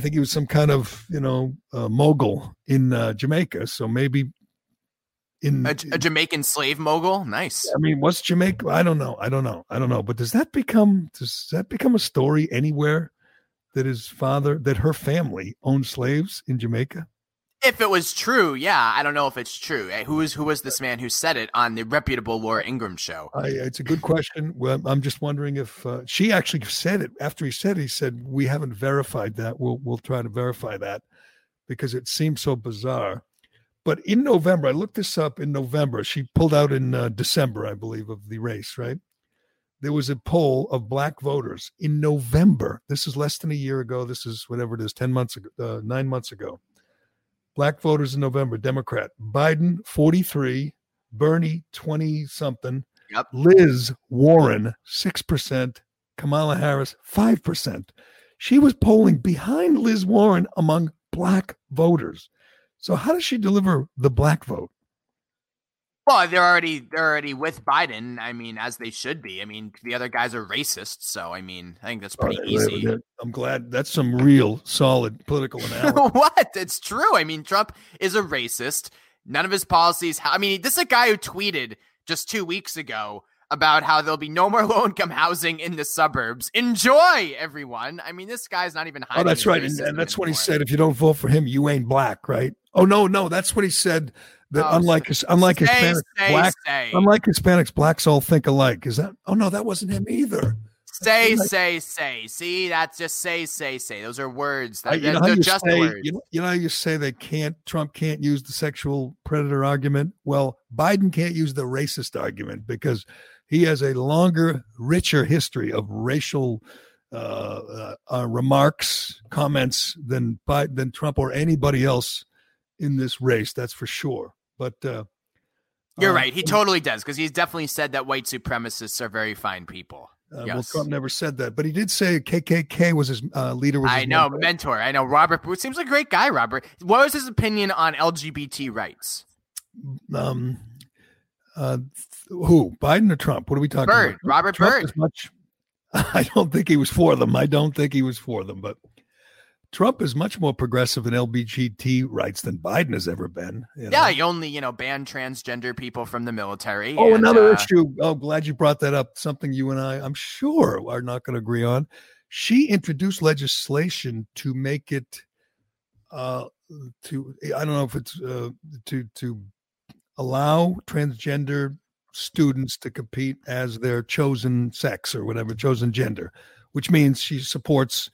think he was some kind of, you know, mogul in Jamaica. So maybe a Jamaican slave mogul. Nice. I mean, what's Jamaica? I don't know. But does that become a story anywhere? That her family owned slaves in Jamaica? If it was true, yeah. I don't know if it's true. Who was this man who said it on the reputable Laura Ingraham show? It's a good question. Well, I'm just wondering if she actually said it. After he said, we haven't verified that. We'll try to verify that because it seems so bizarre. But in November, I looked this up in November. She pulled out in December, I believe, of the race, right? There was a poll of black voters in November. This is less than a year ago. This is whatever it is, 10 months ago, 9 months ago. Black voters in November, Democrat. Biden, 43. Bernie, 20-something. Yep. Liz Warren, 6%. Kamala Harris, 5%. She was polling behind Liz Warren among black voters. So how does she deliver the black vote? Well, they're already with Biden. I mean, as they should be. I mean, the other guys are racist. So, I mean, I think that's pretty easy. I'm glad that's some real solid political analysis. What? It's true. I mean, Trump is a racist. None of his policies. I mean, this is a guy who tweeted just 2 weeks ago about how there'll be no more low-income housing in the suburbs. Enjoy, everyone. I mean, this guy's not even hiding. Oh, that's right. And that's what he said. If you don't vote for him, you ain't black, right? Oh, no. That's what he said. Unlike Hispanics, blacks all think alike. Is that? Oh no, that wasn't him either. Say. See, that's just say. Those are words. They're just words. You know how you say Trump can't use the sexual predator argument? Well, Biden can't use the racist argument because he has a longer, richer history of racial remarks, comments than Trump or anybody else in this race. That's for sure. But you're right. He totally does, because he's definitely said that white supremacists are very fine people. Yes. Well, Trump never said that, but he did say KKK was his leader. Mentor. I know Robert. It seems like a great guy, Robert. What was his opinion on LGBT rights? Who? Biden or Trump? What are we talking about? Robert Byrd. I don't think he was for them. But Trump is much more progressive in LGBT rights than Biden has ever been. Yeah, he only, banned transgender people from the military. Oh, another issue. Oh, glad you brought that up. Something you and I, I'm sure, are not going to agree on. She introduced legislation to make it to allow transgender students to compete as their chosen sex or whatever, chosen gender, which means she supports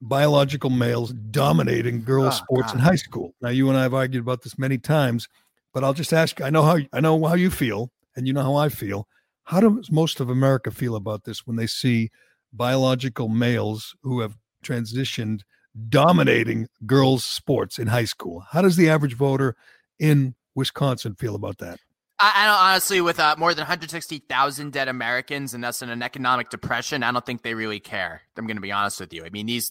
biological males dominating girls' sports in high school. Now, you and I have argued about this many times, but I'll just ask. I know how you feel, and you know how I feel. How does most of America feel about this when they see biological males who have transitioned dominating girls' sports in high school? How does the average voter in Wisconsin feel about that? I don't, honestly, with more than 160,000 dead Americans and us in an economic depression, I don't think they really care. I'm going to be honest with you. I mean, these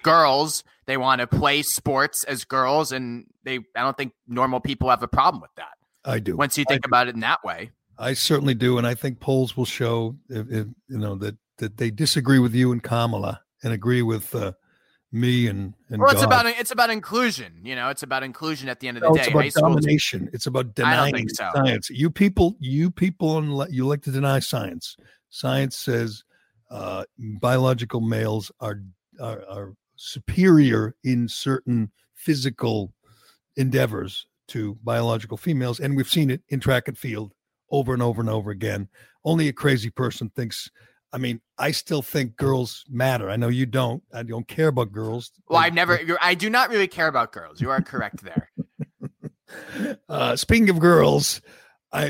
girls, they want to play sports as girls, and I don't think normal people have a problem with that. I do. Once you think about it in that way, I certainly do, and I think polls will show that they disagree with you and Kamala and agree with me and well, it's about inclusion. It's about inclusion at the end of the day. It's about domination. It's about denying science. You people, you like to deny science. Science says biological males are superior in certain physical endeavors to biological females, and we've seen it in track and field over and over and over again. Only a crazy person thinks. I mean, I still think girls matter. I know you don't. I don't care about girls. Well, I do not really care about girls. You are correct there. Speaking of girls,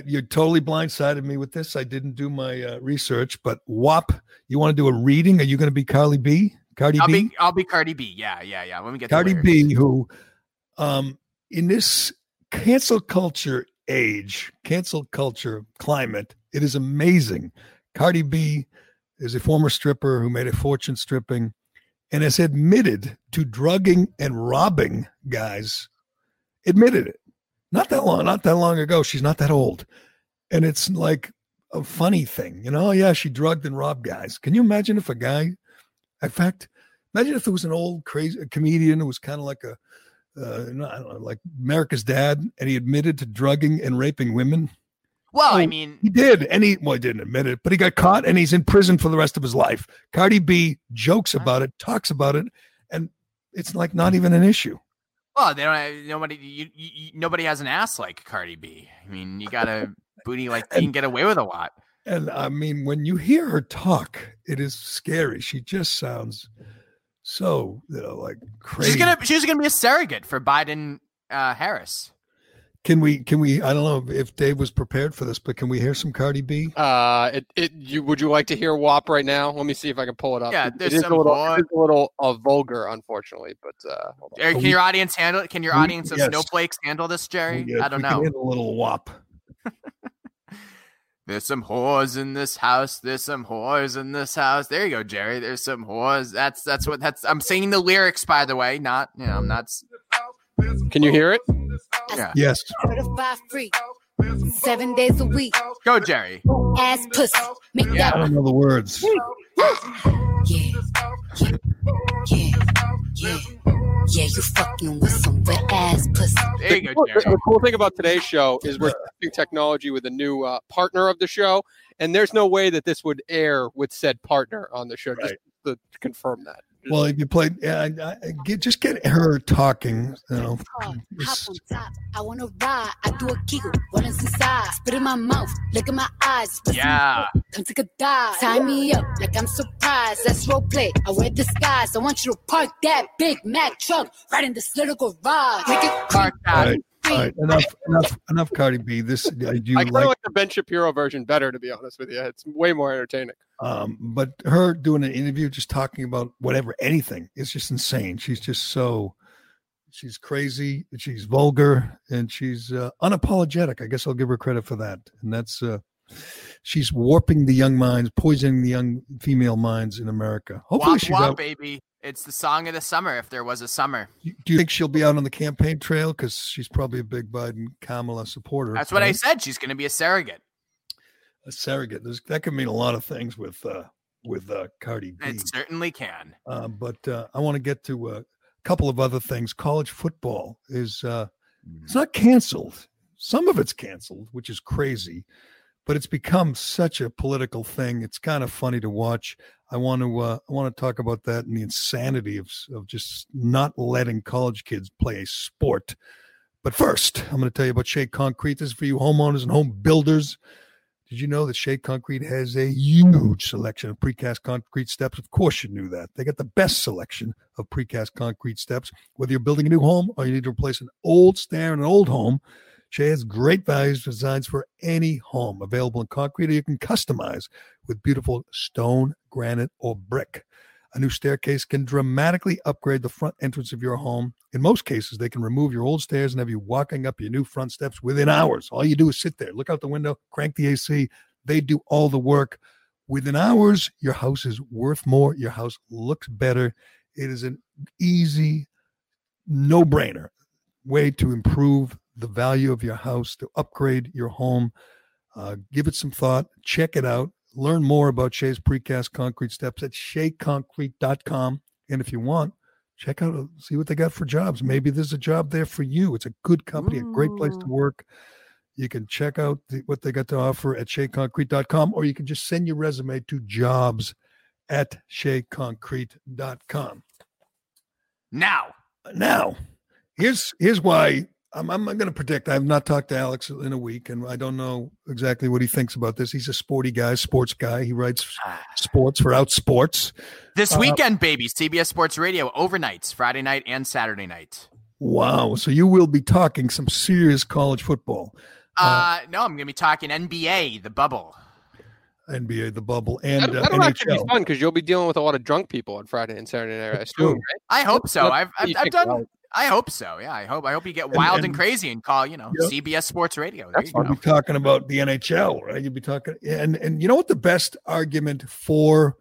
you totally blindsided me with this. I didn't do my research, but WAP, you want to do a reading? Are you going to be Cardi B? I'll be Cardi B. Yeah. Let me get Cardi B, who in this cancel culture climate, it is amazing. Cardi B is a former stripper who made a fortune stripping and has admitted to drugging and robbing guys. Admitted it. Not that long ago. She's not that old. And it's like a funny thing. Yeah, she drugged and robbed guys. Can you imagine if imagine if there was an old crazy comedian who was kind of like like America's Dad, and he admitted to drugging and raping women? Well, I mean, he did, and he didn't admit it, but he got caught, and he's in prison for the rest of his life. Cardi B jokes about it, talks about it, and it's like not even an issue. Well, they don't. Nobody has an ass like Cardi B. I mean, you got a booty like you can get away with a lot. And I mean, when you hear her talk, it is scary. She just sounds so, like crazy. She's gonna be a surrogate for Biden Harris. Can we? I don't know if Dave was prepared for this, but can we hear some Cardi B? Would you like to hear WAP right now? Let me see if I can pull it up. Yeah, there's it is a little vulgar, unfortunately. But hold on. Jerry, can your audience handle it? Can your audience of snowflakes handle this, Jerry? Yes, I don't know. Can a little WAP. There's some whores in this house. There's some whores in this house. There you go, Jerry. There's some whores. That's what I'm singing the lyrics, by the way. Not I'm not. Can you hear it? Yeah. Yes. 7 days a week. Go, Jerry. Ass pussy. Yeah. I don't know the words. Yeah, you fucking with some wet ass pussy. There you go, Jerry. The cool thing about today's show is we're testing technology with a new partner of the show, and there's no way that this would air with said partner on the show. Right. Just to confirm that. Well, if you played, just get her talking. Hop on top. I want to ride. I do a giggle. What is inside? Spit in my mouth. Look at my eyes. Yeah. Come take a dive. Tie me up like I'm surprised. That's role play. I wear disguise. I want you to park that Big Mac truck right in this little garage. Make it park out. All right, enough, Cardi B. I kind of like the Ben Shapiro version better, to be honest with you. It's way more entertaining. But her doing an interview, just talking about whatever, anything, it's just insane. She's just she's crazy, she's vulgar, and she's unapologetic. I guess I'll give her credit for that. And that's she's warping the young minds, poisoning the young female minds in America. Hopefully, wop, she's wop, out, baby. It's the song of the summer, if there was a summer. Do you think she'll be out on the campaign trail? Because she's probably a big Biden Kamala supporter. That's what I said. She's going to be a surrogate. A surrogate. That could mean a lot of things with Cardi B. It certainly can. But I want to get to a couple of other things. College football is it's not canceled. Some of it's canceled, which is crazy. But it's become such a political thing. It's kind of funny to watch. I want to talk about that and the insanity of just not letting college kids play a sport. But first, I'm going to tell you about Shea Concrete. This is for you homeowners and home builders. Did you know that Shea Concrete has a huge selection of precast concrete steps? Of course you knew that. They got the best selection of precast concrete steps. Whether you're building a new home or you need to replace an old stair in an old home, Shea has great values designs for any home, available in concrete, or you can customize with beautiful stone, granite, or brick. A new staircase can dramatically upgrade the front entrance of your home. In most cases, they can remove your old stairs and have you walking up your new front steps within hours. All you do is sit there, look out the window, crank the AC. They do all the work. Within hours, your house is worth more. Your house looks better. It is an easy, no-brainer way to improve the value of your house, to upgrade your home. Give it some thought. Check it out. Learn more about Shea's precast concrete steps at SheaConcrete.com. And if you want, check out, see what they got for jobs. Maybe there's a job there for you. It's a good company, a great place to work. You can check out what they got to offer at SheaConcrete.com, or you can just send your resume to jobs at SheaConcrete.com. Now, here's why. I'm going to predict. I have not talked to Alex in a week, and I don't know exactly what he thinks about this. He's a sports guy. He writes sports for Out Sports. This weekend, baby, CBS Sports Radio, overnights, Friday night and Saturday night. Wow. So you will be talking some serious college football. No, I'm going to be talking NBA, the bubble. NBA, the bubble, and that'll actually be fun because you'll be dealing with a lot of drunk people on Friday and Saturday night. I assume, right? I hope so. I've done. Right? I hope so. Yeah, I hope you get wild and crazy and call, CBS Sports Radio. That's fun. You'll be talking about the NHL, right? You'll be talking, and you know what the best argument for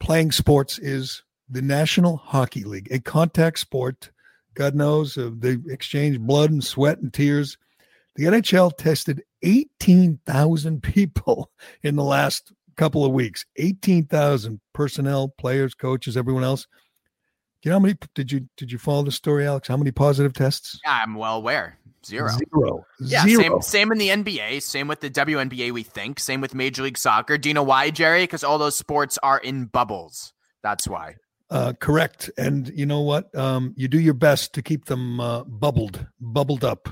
playing sports is? The National Hockey League, a contact sport. God knows they exchange blood and sweat and tears. The NHL tested 18,000 people in the last couple of weeks. 18,000 personnel, players, coaches, everyone else. You know how many did you follow the story, Alex? How many positive tests? Yeah, I'm well aware. Zero. Yeah, zero. Same in the NBA. Same with the WNBA. We think. Same with Major League Soccer. Do you know why, Jerry? Because all those sports are in bubbles. That's why. Correct. And you know what? You do your best to keep them bubbled up.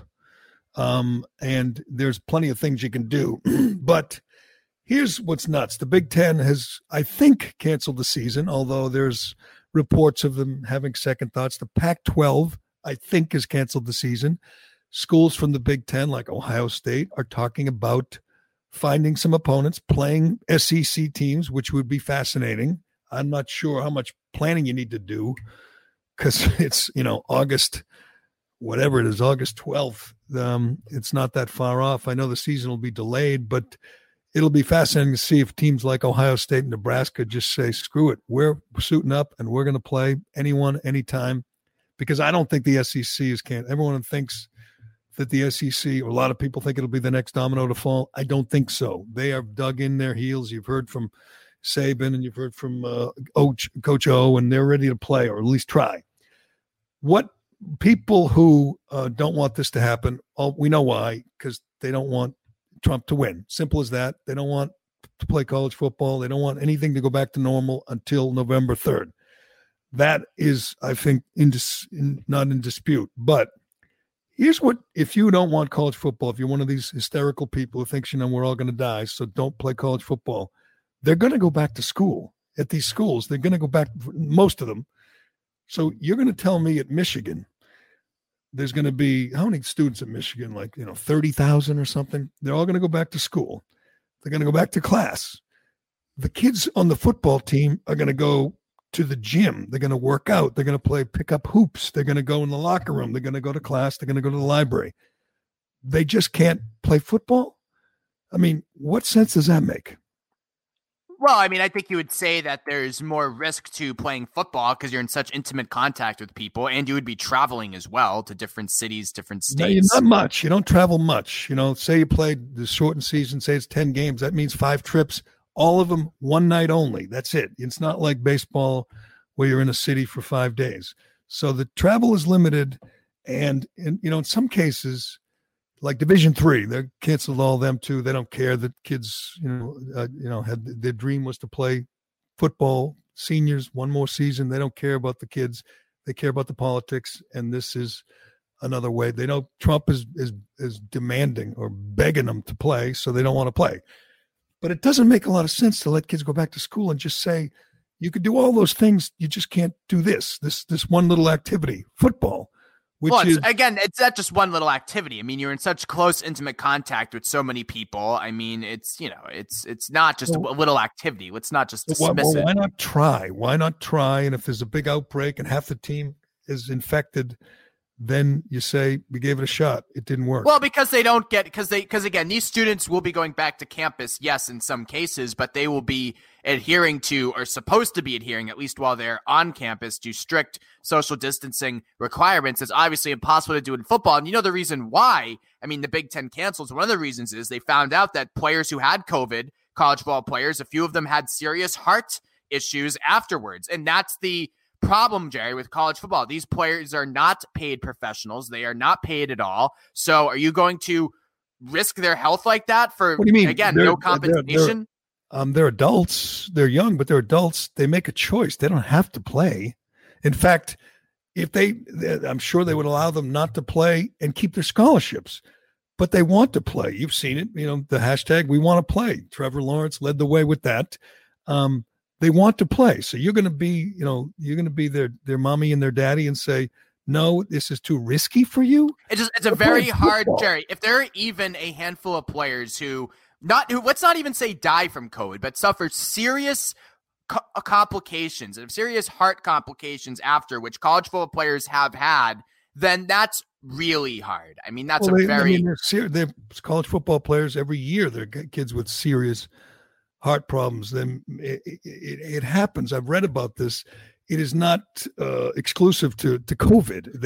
And there's plenty of things you can do. But here's what's nuts. The Big Ten has, I think, canceled the season, although there's reports of them having second thoughts. The Pac-12, I think, has canceled the season. Schools from the Big Ten, like Ohio State, are talking about finding some opponents, playing SEC teams, which would be fascinating. I'm not sure how much planning you need to do because it's, August, whatever it is, August 12th. It's not that far off. I know the season will be delayed, but it'll be fascinating to see if teams like Ohio State and Nebraska just say, screw it, we're suiting up and we're going to play anyone, anytime, because I don't think the SEC is can't. Everyone thinks that the SEC, or a lot of people think it'll be the next domino to fall. I don't think so. They are dug in their heels. You've heard from Saban and you've heard from Coach O, and they're ready to play, or at least try. What people who don't want this to happen, we know why, because they don't want Trump to win. Simple as that. They don't want to play college football. They don't want anything to go back to normal until November 3rd. That is, I think, not in dispute. But here's what, if you don't want college football, if you're one of these hysterical people who thinks, we're all going to die, so don't play college football, they're going to go back to school at these schools. They're going to go back, most of them. So you're going to tell me at Michigan, there's going to be, how many students at Michigan? 30,000 or something. They're all going to go back to school. They're going to go back to class. The kids on the football team are going to go to the gym. They're going to work out. They're going to play pickup hoops. They're going to go in the locker room. They're going to go to class. They're going to go to the library. They just can't play football. I mean, what sense does that make? Well, I mean, I think you would say that there's more risk to playing football because you're in such intimate contact with people, and you would be traveling as well to different cities, different states. No, not much. You don't travel much. Say you played the shortened season, say it's 10 games. That means 5 trips, all of them one night only. That's it. It's not like baseball where you're in a city for 5 days. So the travel is limited. And in some cases, like Division III, they canceled all of them too. They don't care that kids, had their dream was to play football. Seniors, one more season. They don't care about the kids. They care about the politics. And this is another way. They know Trump is demanding or begging them to play, so they don't want to play. But it doesn't make a lot of sense to let kids go back to school and just say, you could do all those things. You just can't do this one little activity, football. It's not just one little activity. I mean, you're in such close, intimate contact with so many people. I mean, it's not just a little activity. Let's not just dismiss it. Why not try? And if there's a big outbreak and half the team is infected, then you say we gave it a shot. It didn't work. Well, because they don't get because these students will be going back to campus. Yes, in some cases, but they will be adhering to, or supposed to be adhering, at least while they're on campus, to strict social distancing requirements. It's obviously impossible to do in football. And the reason why, the Big Ten cancels. One of the reasons is they found out that players who had COVID, college football players, a few of them had serious heart issues afterwards. And that's the problem, Jerry, with college football. These players are not paid professionals. They are not paid at all. So are you going to risk their health like that for, again, no compensation? They're adults. They're young, but they're adults. They make a choice. They don't have to play. In fact, if I'm sure they would allow them not to play and keep their scholarships, but they want to play. You've seen it, the hashtag, we want to play. Trevor Lawrence led the way with that. They want to play. So you're going to be, their mommy and their daddy and say, no, this is too risky for you. It's a very hard, Jerry. If there are even a handful of players who let's not even say die from COVID, but suffer serious complications and serious heart complications after, which college football players have had, then that's really hard. They're college football players every year. They're kids with serious heart problems. Then it happens. I've read about this. It is not exclusive to COVID.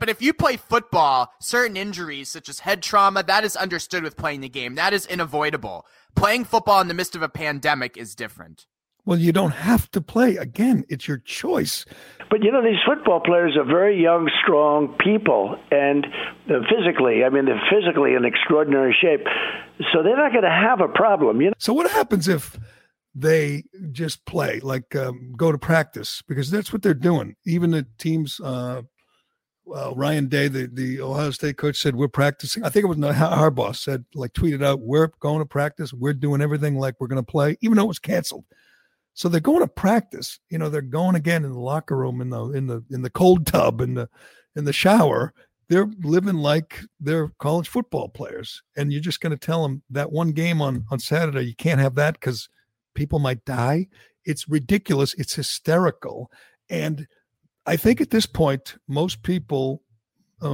But if you play football, certain injuries such as head trauma, that is understood with playing the game. That is unavoidable. Playing football in the midst of a pandemic is different. Well, you don't have to play. Again, it's your choice. But, these football players are very young, strong people. And physically, they're physically in extraordinary shape. So they're not going to have a problem. So what happens if they just play, like go to practice, because that's what they're doing. Even the teams, Ryan Day, the Ohio State coach, said, we're practicing. I think it was Harbaugh said, like, tweeted out, we're going to practice. We're doing everything like we're going to play, even though it was canceled. So they're going to practice. You know, they're going again in the locker room, in the cold tub, in the shower. They're living like they're college football players. And you're just going to tell them that one game on Saturday, you can't have that because people might die. It's ridiculous. It's hysterical. And I think at this point, most people, a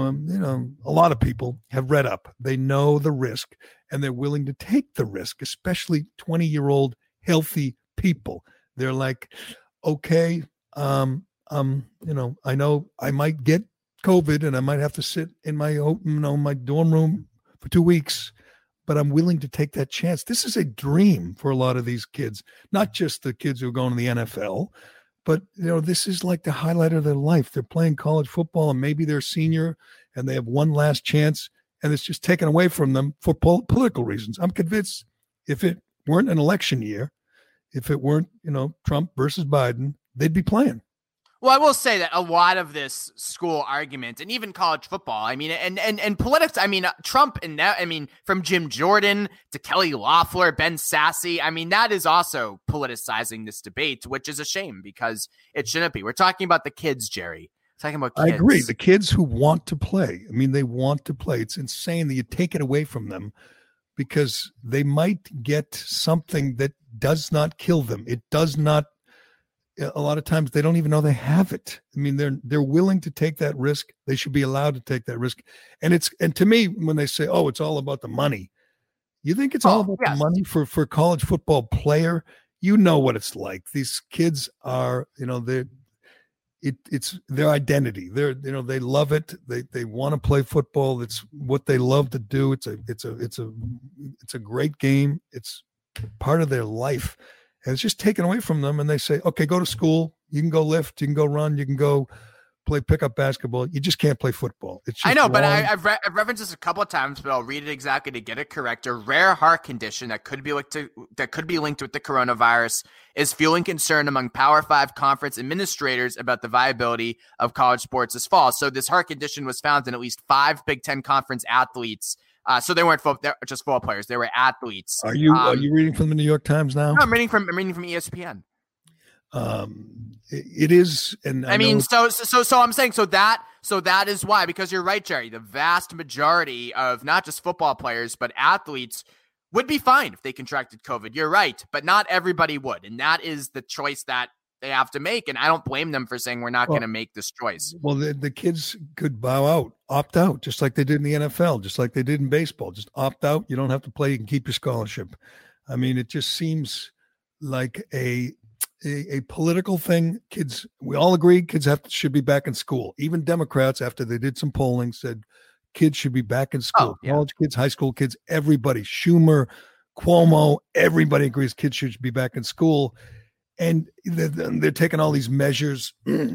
lot of people have read up. They know the risk and they're willing to take the risk, especially 20-year-old healthy people. They're like, okay, I know I might get COVID and I might have to sit in my dorm room for 2 weeks, but I'm willing to take that chance. This is a dream for a lot of these kids, not just the kids who are going to the NFL, but this is like the highlight of their life. They're playing college football and maybe they're senior and they have one last chance, and it's just taken away from them for political reasons. I'm convinced if it weren't an election year, if it weren't, Trump versus Biden, they'd be playing. Well, I will say that a lot of this school argument and even college football, I mean, and politics, I mean, Trump and that, I mean, from Jim Jordan to Kelly Loeffler, Ben Sasse, I mean, that is also politicizing this debate, which is a shame because it shouldn't be. We're talking about the kids, Jerry. We're talking about kids. I agree. The kids who want to play. I mean, they want to play. It's insane that you take it away from them because they might get something that does not kill them. It does not. A lot of times they don't even know they have it. I mean, they're willing to take that risk. They should be allowed to take that risk. And to me, when they say, oh, it's all about the money. You think it's all about the money for a college football player? You know what it's like. These kids are, it's their identity. They love it. They want to play football. It's what they love to do. It's a great game. It's part of their life. And it's just taken away from them. And they say, okay, go to school. You can go lift. You can go run. You can go play pickup basketball. You just can't play football. It's just I know, wrong. But I've referenced this a couple of times, but I'll read it exactly to get it correct. A rare heart condition that could be linked with the coronavirus is fueling concern among Power 5 conference administrators about the viability of college sports this fall. So this heart condition was found in at least 5 Big Ten conference athletes. So they weren't just football players; they were athletes. Are you reading from the New York Times now? No, I'm reading from ESPN. It is, and I mean, I'm saying that is why, because you're right, Jerry. The vast majority of not just football players but athletes would be fine if they contracted COVID. You're right, but not everybody would, and that is the choice that they have to make. And I don't blame them for saying we're not going to make this choice. Well, the kids could bow out, opt out, just like they did in the NFL, just like they did in baseball. Just opt out. You don't have to play. You can keep your scholarship. I mean, it just seems like a political thing. Kids, we all agree kids should be back in school. Even Democrats, after they did some polling, said kids should be back in school. College kids, high school kids, everybody. Schumer, Cuomo, everybody agrees kids should be back in school. And they're taking all these measures.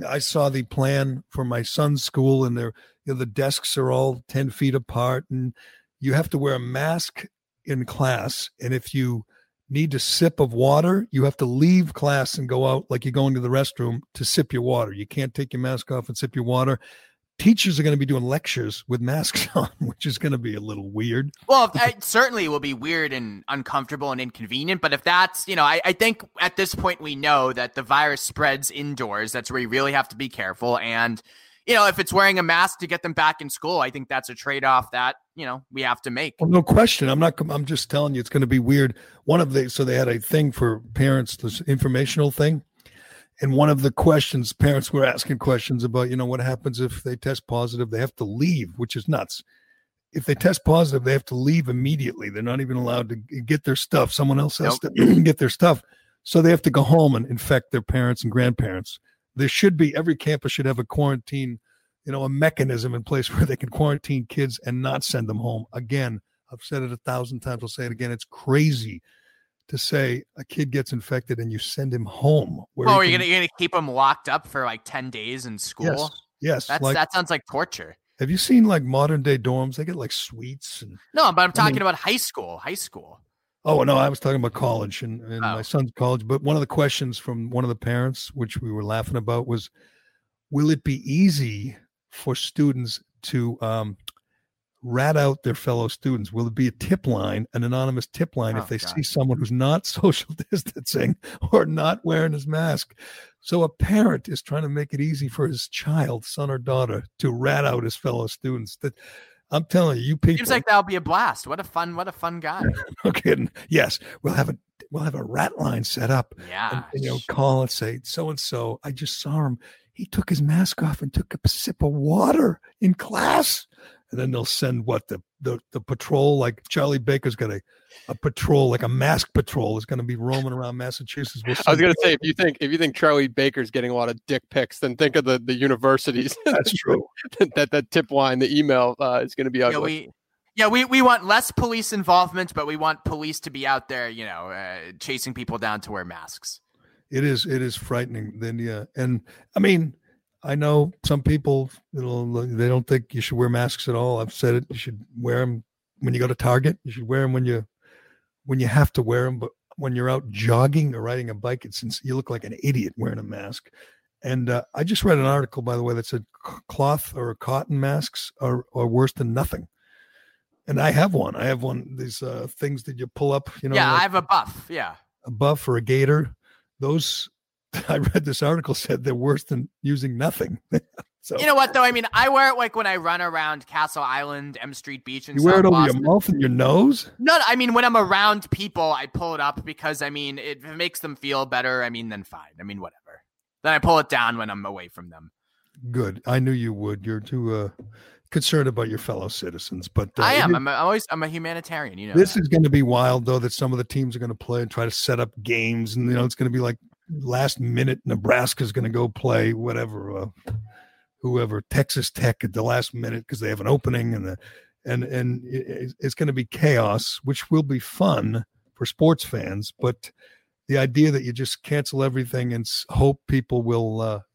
I saw the plan for my son's school, and the desks are all 10 feet apart, and you have to wear a mask in class. And if you need a sip of water, you have to leave class and go out like you're going to the restroom to sip your water. You can't take your mask off and sip your water. Teachers are going to be doing lectures with masks on, which is going to be a little weird. Well, it certainly will be weird and uncomfortable and inconvenient. But if that's, I think at this point we know that the virus spreads indoors. That's where you really have to be careful. And, if it's wearing a mask to get them back in school, I think that's a trade-off that, we have to make. Well, no question. I'm just telling you, it's going to be weird. So they had a thing for parents, this informational thing. And one of the questions, parents were asking questions about, what happens if they test positive? They have to leave, which is nuts. If they test positive, they have to leave immediately. They're not even allowed to get their stuff. Someone else has to get their stuff. So they have to go home and infect their parents and grandparents. There should be, every campus should have a quarantine, a mechanism in place where they can quarantine kids and not send them home. Again, I've said it 1,000 times. I'll say it again. It's crazy to say a kid gets infected and you send him home. You're going to keep him locked up for like 10 days in school? Yes. That sounds like torture. Have you seen like modern day dorms? They get like suites. No, but I'm talking about high school. Oh, no, I was talking about college and my son's college. But one of the questions from one of the parents, which we were laughing about, was, will it be easy for students to rat out their fellow students? Will it be a tip line, an anonymous tip line, if they see someone who's not social distancing or not wearing his mask? So a parent is trying to make it easy for his child, son or daughter, to rat out his fellow students. That, I'm telling you, you people. Seems like that'll be a blast. What a fun guy. No kidding. Yes, we'll have a rat line set up. Yeah, and, call and say, so and so, I just saw him. He took his mask off and took a sip of water in class. And then they'll send the patrol, like Charlie Baker's got a patrol, like a mask patrol is going to be roaming around Massachusetts. I was going to say, if you think Charlie Baker's getting a lot of dick pics, then think of the universities. That's true. that tip line, the email is going to be ugly. We want less police involvement, but we want police to be out there, chasing people down to wear masks. It is frightening. Then yeah, and I mean, I know some people, they don't think you should wear masks at all. I've said it. You should wear them when you go to Target. You should wear them when you have to wear them. But when you're out jogging or riding a bike, you look like an idiot wearing a mask. And I just read an article, by the way, that said cloth or cotton masks are worse than nothing. And I have one. These things that you pull up. Yeah, like I have a buff. Yeah, a buff or a gaiter. Those. I read this article said they're worse than using nothing. So, you know what, though? I mean, I wear it like when I run around Castle Island, M Street Beach. And you wear it over your mouth and your nose? No, I mean, when I'm around people, I pull it up because, I mean, it makes them feel better. I mean, then fine. I mean, whatever. Then I pull it down when I'm away from them. Good. I knew you would. You're too concerned about your fellow citizens. But I am. I'm a humanitarian. This is going to be wild, though, that some of the teams are going to play and try to set up games. And, it's going to be like, last minute, Nebraska's going to go play whatever, whoever, Texas Tech at the last minute because they have an opening, and it's going to be chaos, which will be fun for sports fans. But the idea that you just cancel everything and hope people will,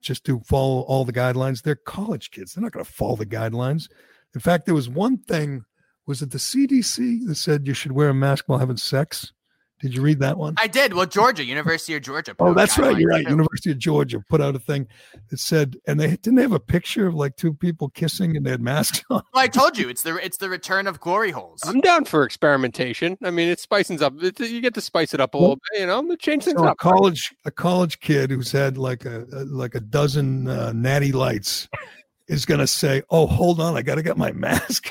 just to follow all the guidelines. They're college kids; they're not going to follow the guidelines. In fact, there was one thing: was it the CDC that said you should wear a mask while having sex? Did you read that one? I did. Well, University of Georgia. Oh, that's right. You're right. University of Georgia put out a thing that said, and they have a picture of like two people kissing and they had masks on. Well, I told you, it's the return of glory holes. I'm down for experimentation. I mean, it spices up. You get to spice it up a little bit. I'm gonna change things up. A college kid who's had like a dozen natty lights is gonna say, "Oh, hold on, I gotta get my mask."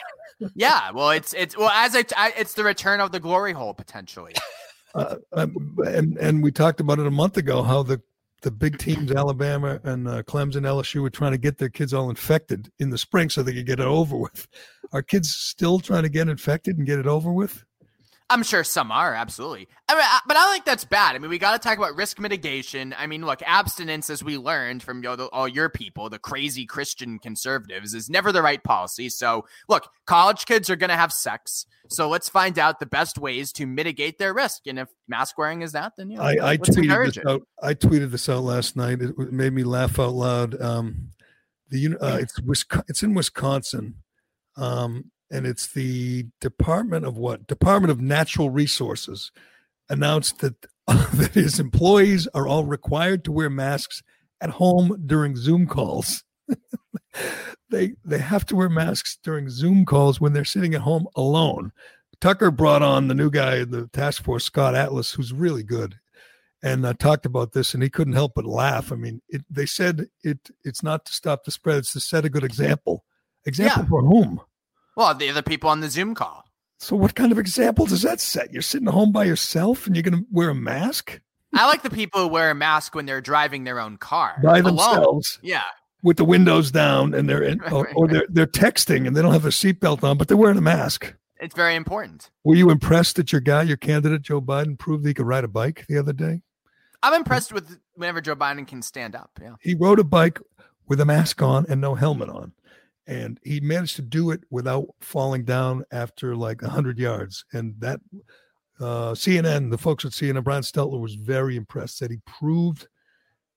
Yeah. Well, it's the return of the glory hole potentially. And we talked about it a month ago, how the big teams, Alabama and Clemson, LSU, were trying to get their kids all infected in the spring so they could get it over with. Are kids still trying to get infected and get it over with? I'm sure some are, absolutely. I mean, but I don't think that's bad. I mean, we got to talk about risk mitigation. I mean, look, abstinence, as we learned from all your people, the crazy Christian conservatives, is never the right policy. So, look, college kids are going to have sex. So let's find out the best ways to mitigate their risk. And if mask wearing is that, then I tweeted this out last night. It made me laugh out loud. It's in Wisconsin. And it's the Department of Natural Resources announced that its employees are all required to wear masks at home during Zoom calls. They have to wear masks during Zoom calls when they're sitting at home alone. Tucker brought on the new guy in the task force, Scott Atlas, who's really good, and talked about this, and he couldn't help but laugh. I mean, they said it's not to stop the spread. It's to set a good example. Example for whom? Well, the other people on the Zoom call. So what kind of example does that set? You're sitting at home by yourself and you're going to wear a mask? I like the people who wear a mask when they're driving their own car. By themselves. Yeah. With the windows down and they're in, or they're texting and they don't have their seatbelt on, but they're wearing a mask. It's very important. Were you impressed that your candidate, Joe Biden, proved that he could ride a bike the other day? I'm impressed with whenever Joe Biden can stand up. Yeah. He rode a bike with a mask on and no helmet on. And he managed to do it without falling down after like 100 yards. And that CNN, the folks at CNN, Brian Steltner was very impressed that he proved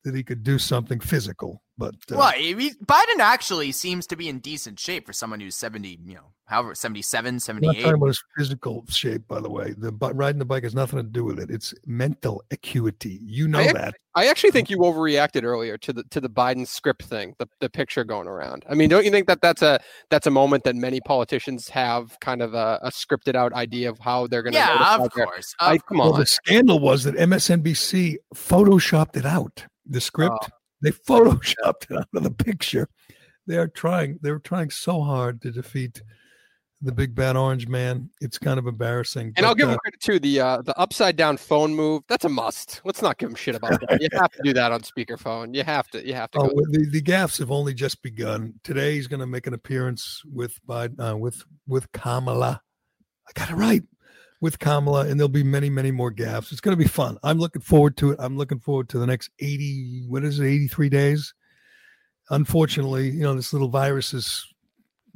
that he could do something physical. But well, Biden actually seems to be in decent shape for someone who's 70, you know, however, 77, 78. I'm not talking about his physical shape, by the way. Riding the bike has nothing to do with it. It's mental acuity. You know that. I actually think you overreacted earlier to the Biden script thing, the picture going around. I mean, don't you think that that's a moment that many politicians have kind of a scripted out idea of how they're going to? Yeah, of course. The scandal was that MSNBC photoshopped it out. The script. They photoshopped it out of the picture. They were trying so hard to defeat the big bad orange man. It's kind of embarrassing. And I'll give him credit too. The upside down phone move. That's a must. Let's not give him shit about that. You have to do that on speakerphone. You have to. Oh, the gaffes have only just begun. Today he's going to make an appearance with Biden, with Kamala. I got it right. With Kamala, and there'll be many, many more gaffes. It's going to be fun. I'm looking forward to it. I'm looking forward to the next 83 days. Unfortunately, you know, this little virus is,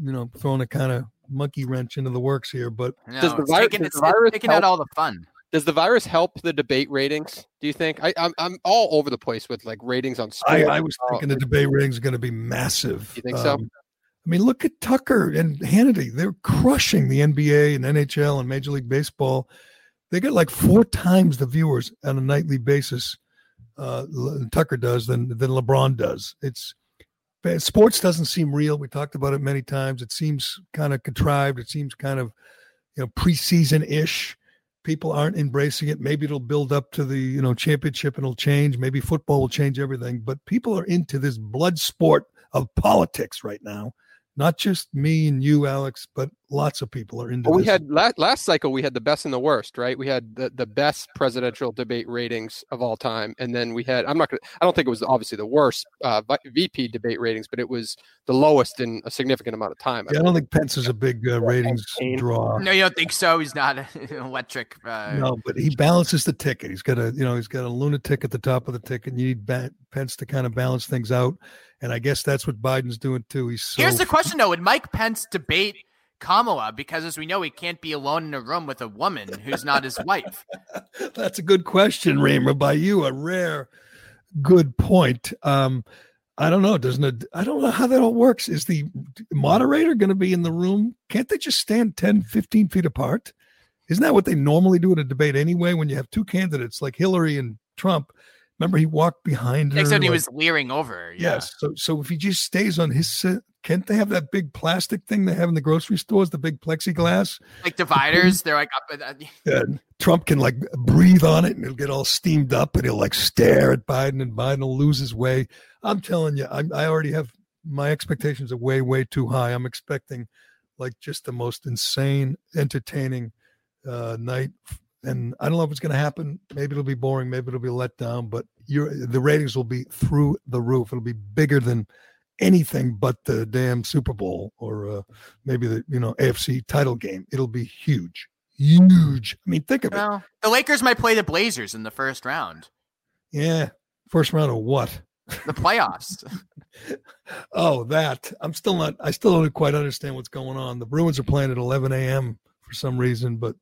you know, throwing a kind of monkey wrench into the works here. But does the virus out all the fun. Does the virus help the debate ratings, do you think? I'm all over the place with, like, ratings on sports. I was thinking the debate ratings are going to be massive. You think so? I mean, look at Tucker and Hannity. They're crushing the NBA and NHL and Major League Baseball. They get like 4 times the viewers on a nightly basis, Tucker does, than LeBron does. Sports doesn't seem real. We talked about it many times. It seems kind of contrived. It seems kind of, you know, preseason-ish. People aren't embracing it. Maybe it'll build up to the, you know, championship and it'll change. Maybe football will change everything. But people are into this blood sport of politics right now. Not just me and you, Alex, but lots of people are into this. We had last cycle, we had the best and the worst, right? We had the best presidential debate ratings of all time. And then we had, I don't think it was obviously the worst VP debate ratings, but it was the lowest in a significant amount of time. Yeah, I don't think Pence is a big ratings draw. No, you don't think so? He's not an electric. No, but he balances the ticket. He's got a lunatic at the top of the ticket. You need Pence to kind of balance things out. And I guess that's what Biden's doing, too. Here's the question, though. Would Mike Pence debate Kamala? Because, as we know, he can't be alone in a room with a woman who's not his wife. That's a good question, Reimer, by you. A rare good point. I don't know. I don't know how that all works. Is the moderator going to be in the room? Can't they just stand 10, 15 feet apart? Isn't that what they normally do in a debate anyway when you have two candidates like Hillary and Trump? Remember, he walked behind her. Except he was leering over her. Yeah. Yes. So if he just stays on his, can't they have that big plastic thing they have in the grocery stores, the big plexiglass? Like dividers. They're like up. Yeah, Trump can like breathe on it and it'll get all steamed up and he'll like stare at Biden and Biden will lose his way. I'm telling you, I already have my expectations are way, way too high. I'm expecting like just the most insane, entertaining night. And I don't know if it's going to happen. Maybe it'll be boring. Maybe it'll be let down. But the ratings will be through the roof. It'll be bigger than anything but the damn Super Bowl or maybe the AFC title game. It'll be huge, huge. I mean, think of it. The Lakers might play the Blazers in the first round. Yeah, first round of what? The playoffs. Oh, that I still don't quite understand what's going on. The Bruins are playing at 11 a.m. for some reason, but.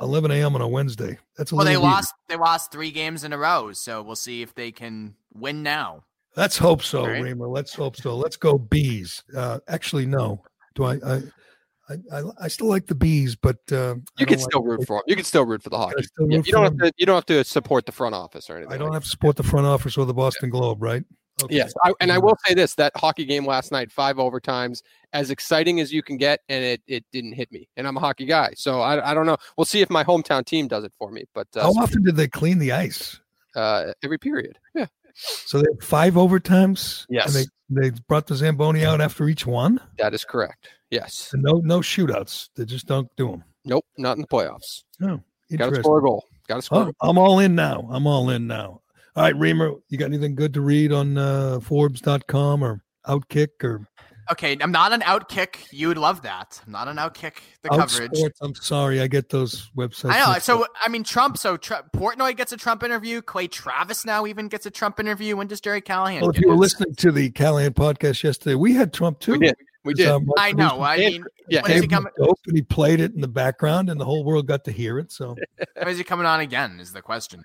11 a.m. on a Wednesday. That's They lost 3 games in a row, so we'll see if they can win now. Let's hope so, right? Reimer. Let's hope so. Let's go Bees. Actually, no. Do I still like the Bees, but you can still root for them. You can still root for the Hockey. You don't have to support the front office or anything. I don't have to support the front office or the Boston Globe, right? Okay. Yes, I will say this: that hockey game last night, 5 overtimes, as exciting as you can get, and it didn't hit me. And I'm a hockey guy, so I don't know. We'll see if my hometown team does it for me. But how often did they clean the ice? Every period. Yeah. So they had 5 overtimes. Yes. And they brought the Zamboni out after each one. That is correct. Yes. And no shootouts. They just don't do them. Nope, not in the playoffs. No. Got to score a goal. Got to score. Oh, I'm all in now. All right, Reimer, you got anything good to read on Forbes.com or Outkick? Okay, I'm not an Outkick. You would love that. I'm not an Outkick. The coverage. I'm sorry. I get those websites. I know. So, I mean, Trump. So, Portnoy gets a Trump interview. Clay Travis now even gets a Trump interview. When does Jerry Callahan? Well, if you were listening to the Callahan podcast yesterday, we had Trump too. We did. I know. I mean, yeah. When is he coming? He played it in the background, and the whole world got to hear it. So, when is he coming on again? Is the question.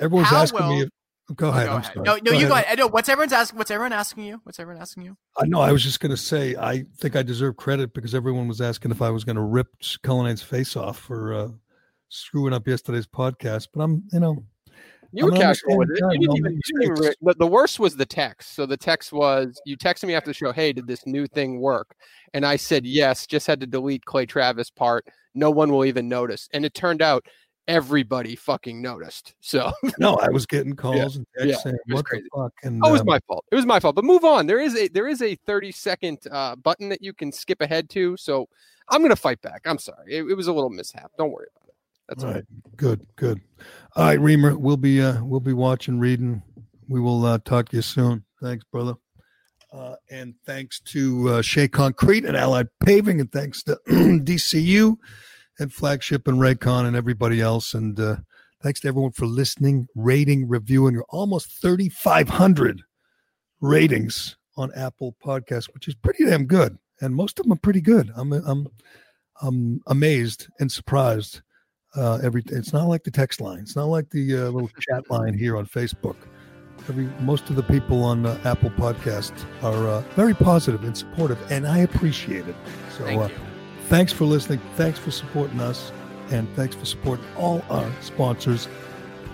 Everyone's asking me. Go ahead. No, go ahead. What's everyone asking you? No, I was just going to say, I think I deserve credit because everyone was asking if I was going to rip Cullinane's face off for screwing up yesterday's podcast. But you were casual with it. You didn't even, the worst was the text. So the text was, you texted me after the show, hey, did this new thing work? And I said, yes, just had to delete Clay Travis part. No one will even notice. And it turned out everybody fucking noticed. So no, I was getting calls and texts saying, what the fuck? And it was my fault. It was my fault. But move on. There is a 30-second button that you can skip ahead to. So I'm going to fight back. I'm sorry. It was a little mishap. Don't worry about it. That's all right. Good. All right, Reimer, we'll be watching, reading. We will talk to you soon. Thanks, brother. And thanks to Shea Concrete and Allied Paving, and thanks to DCU and Flagship and Raycon and everybody else. And thanks to everyone for listening, rating, reviewing. You're almost 3,500 ratings on Apple Podcasts, which is pretty damn good. And most of them are pretty good. I'm amazed and surprised. It's not like the text line. It's not like the little chat line here on Facebook. Most of the people on Apple Podcast are very positive and supportive, and I appreciate it. So thanks for listening. Thanks for supporting us, and thanks for supporting all our sponsors.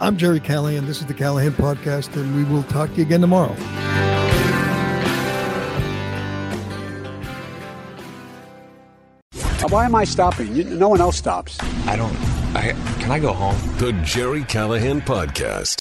I'm Jerry Callahan. This is the Callahan Podcast, and we will talk to you again tomorrow. Why am I stopping? No one else stops. Can I go home? The Jerry Callahan Podcast.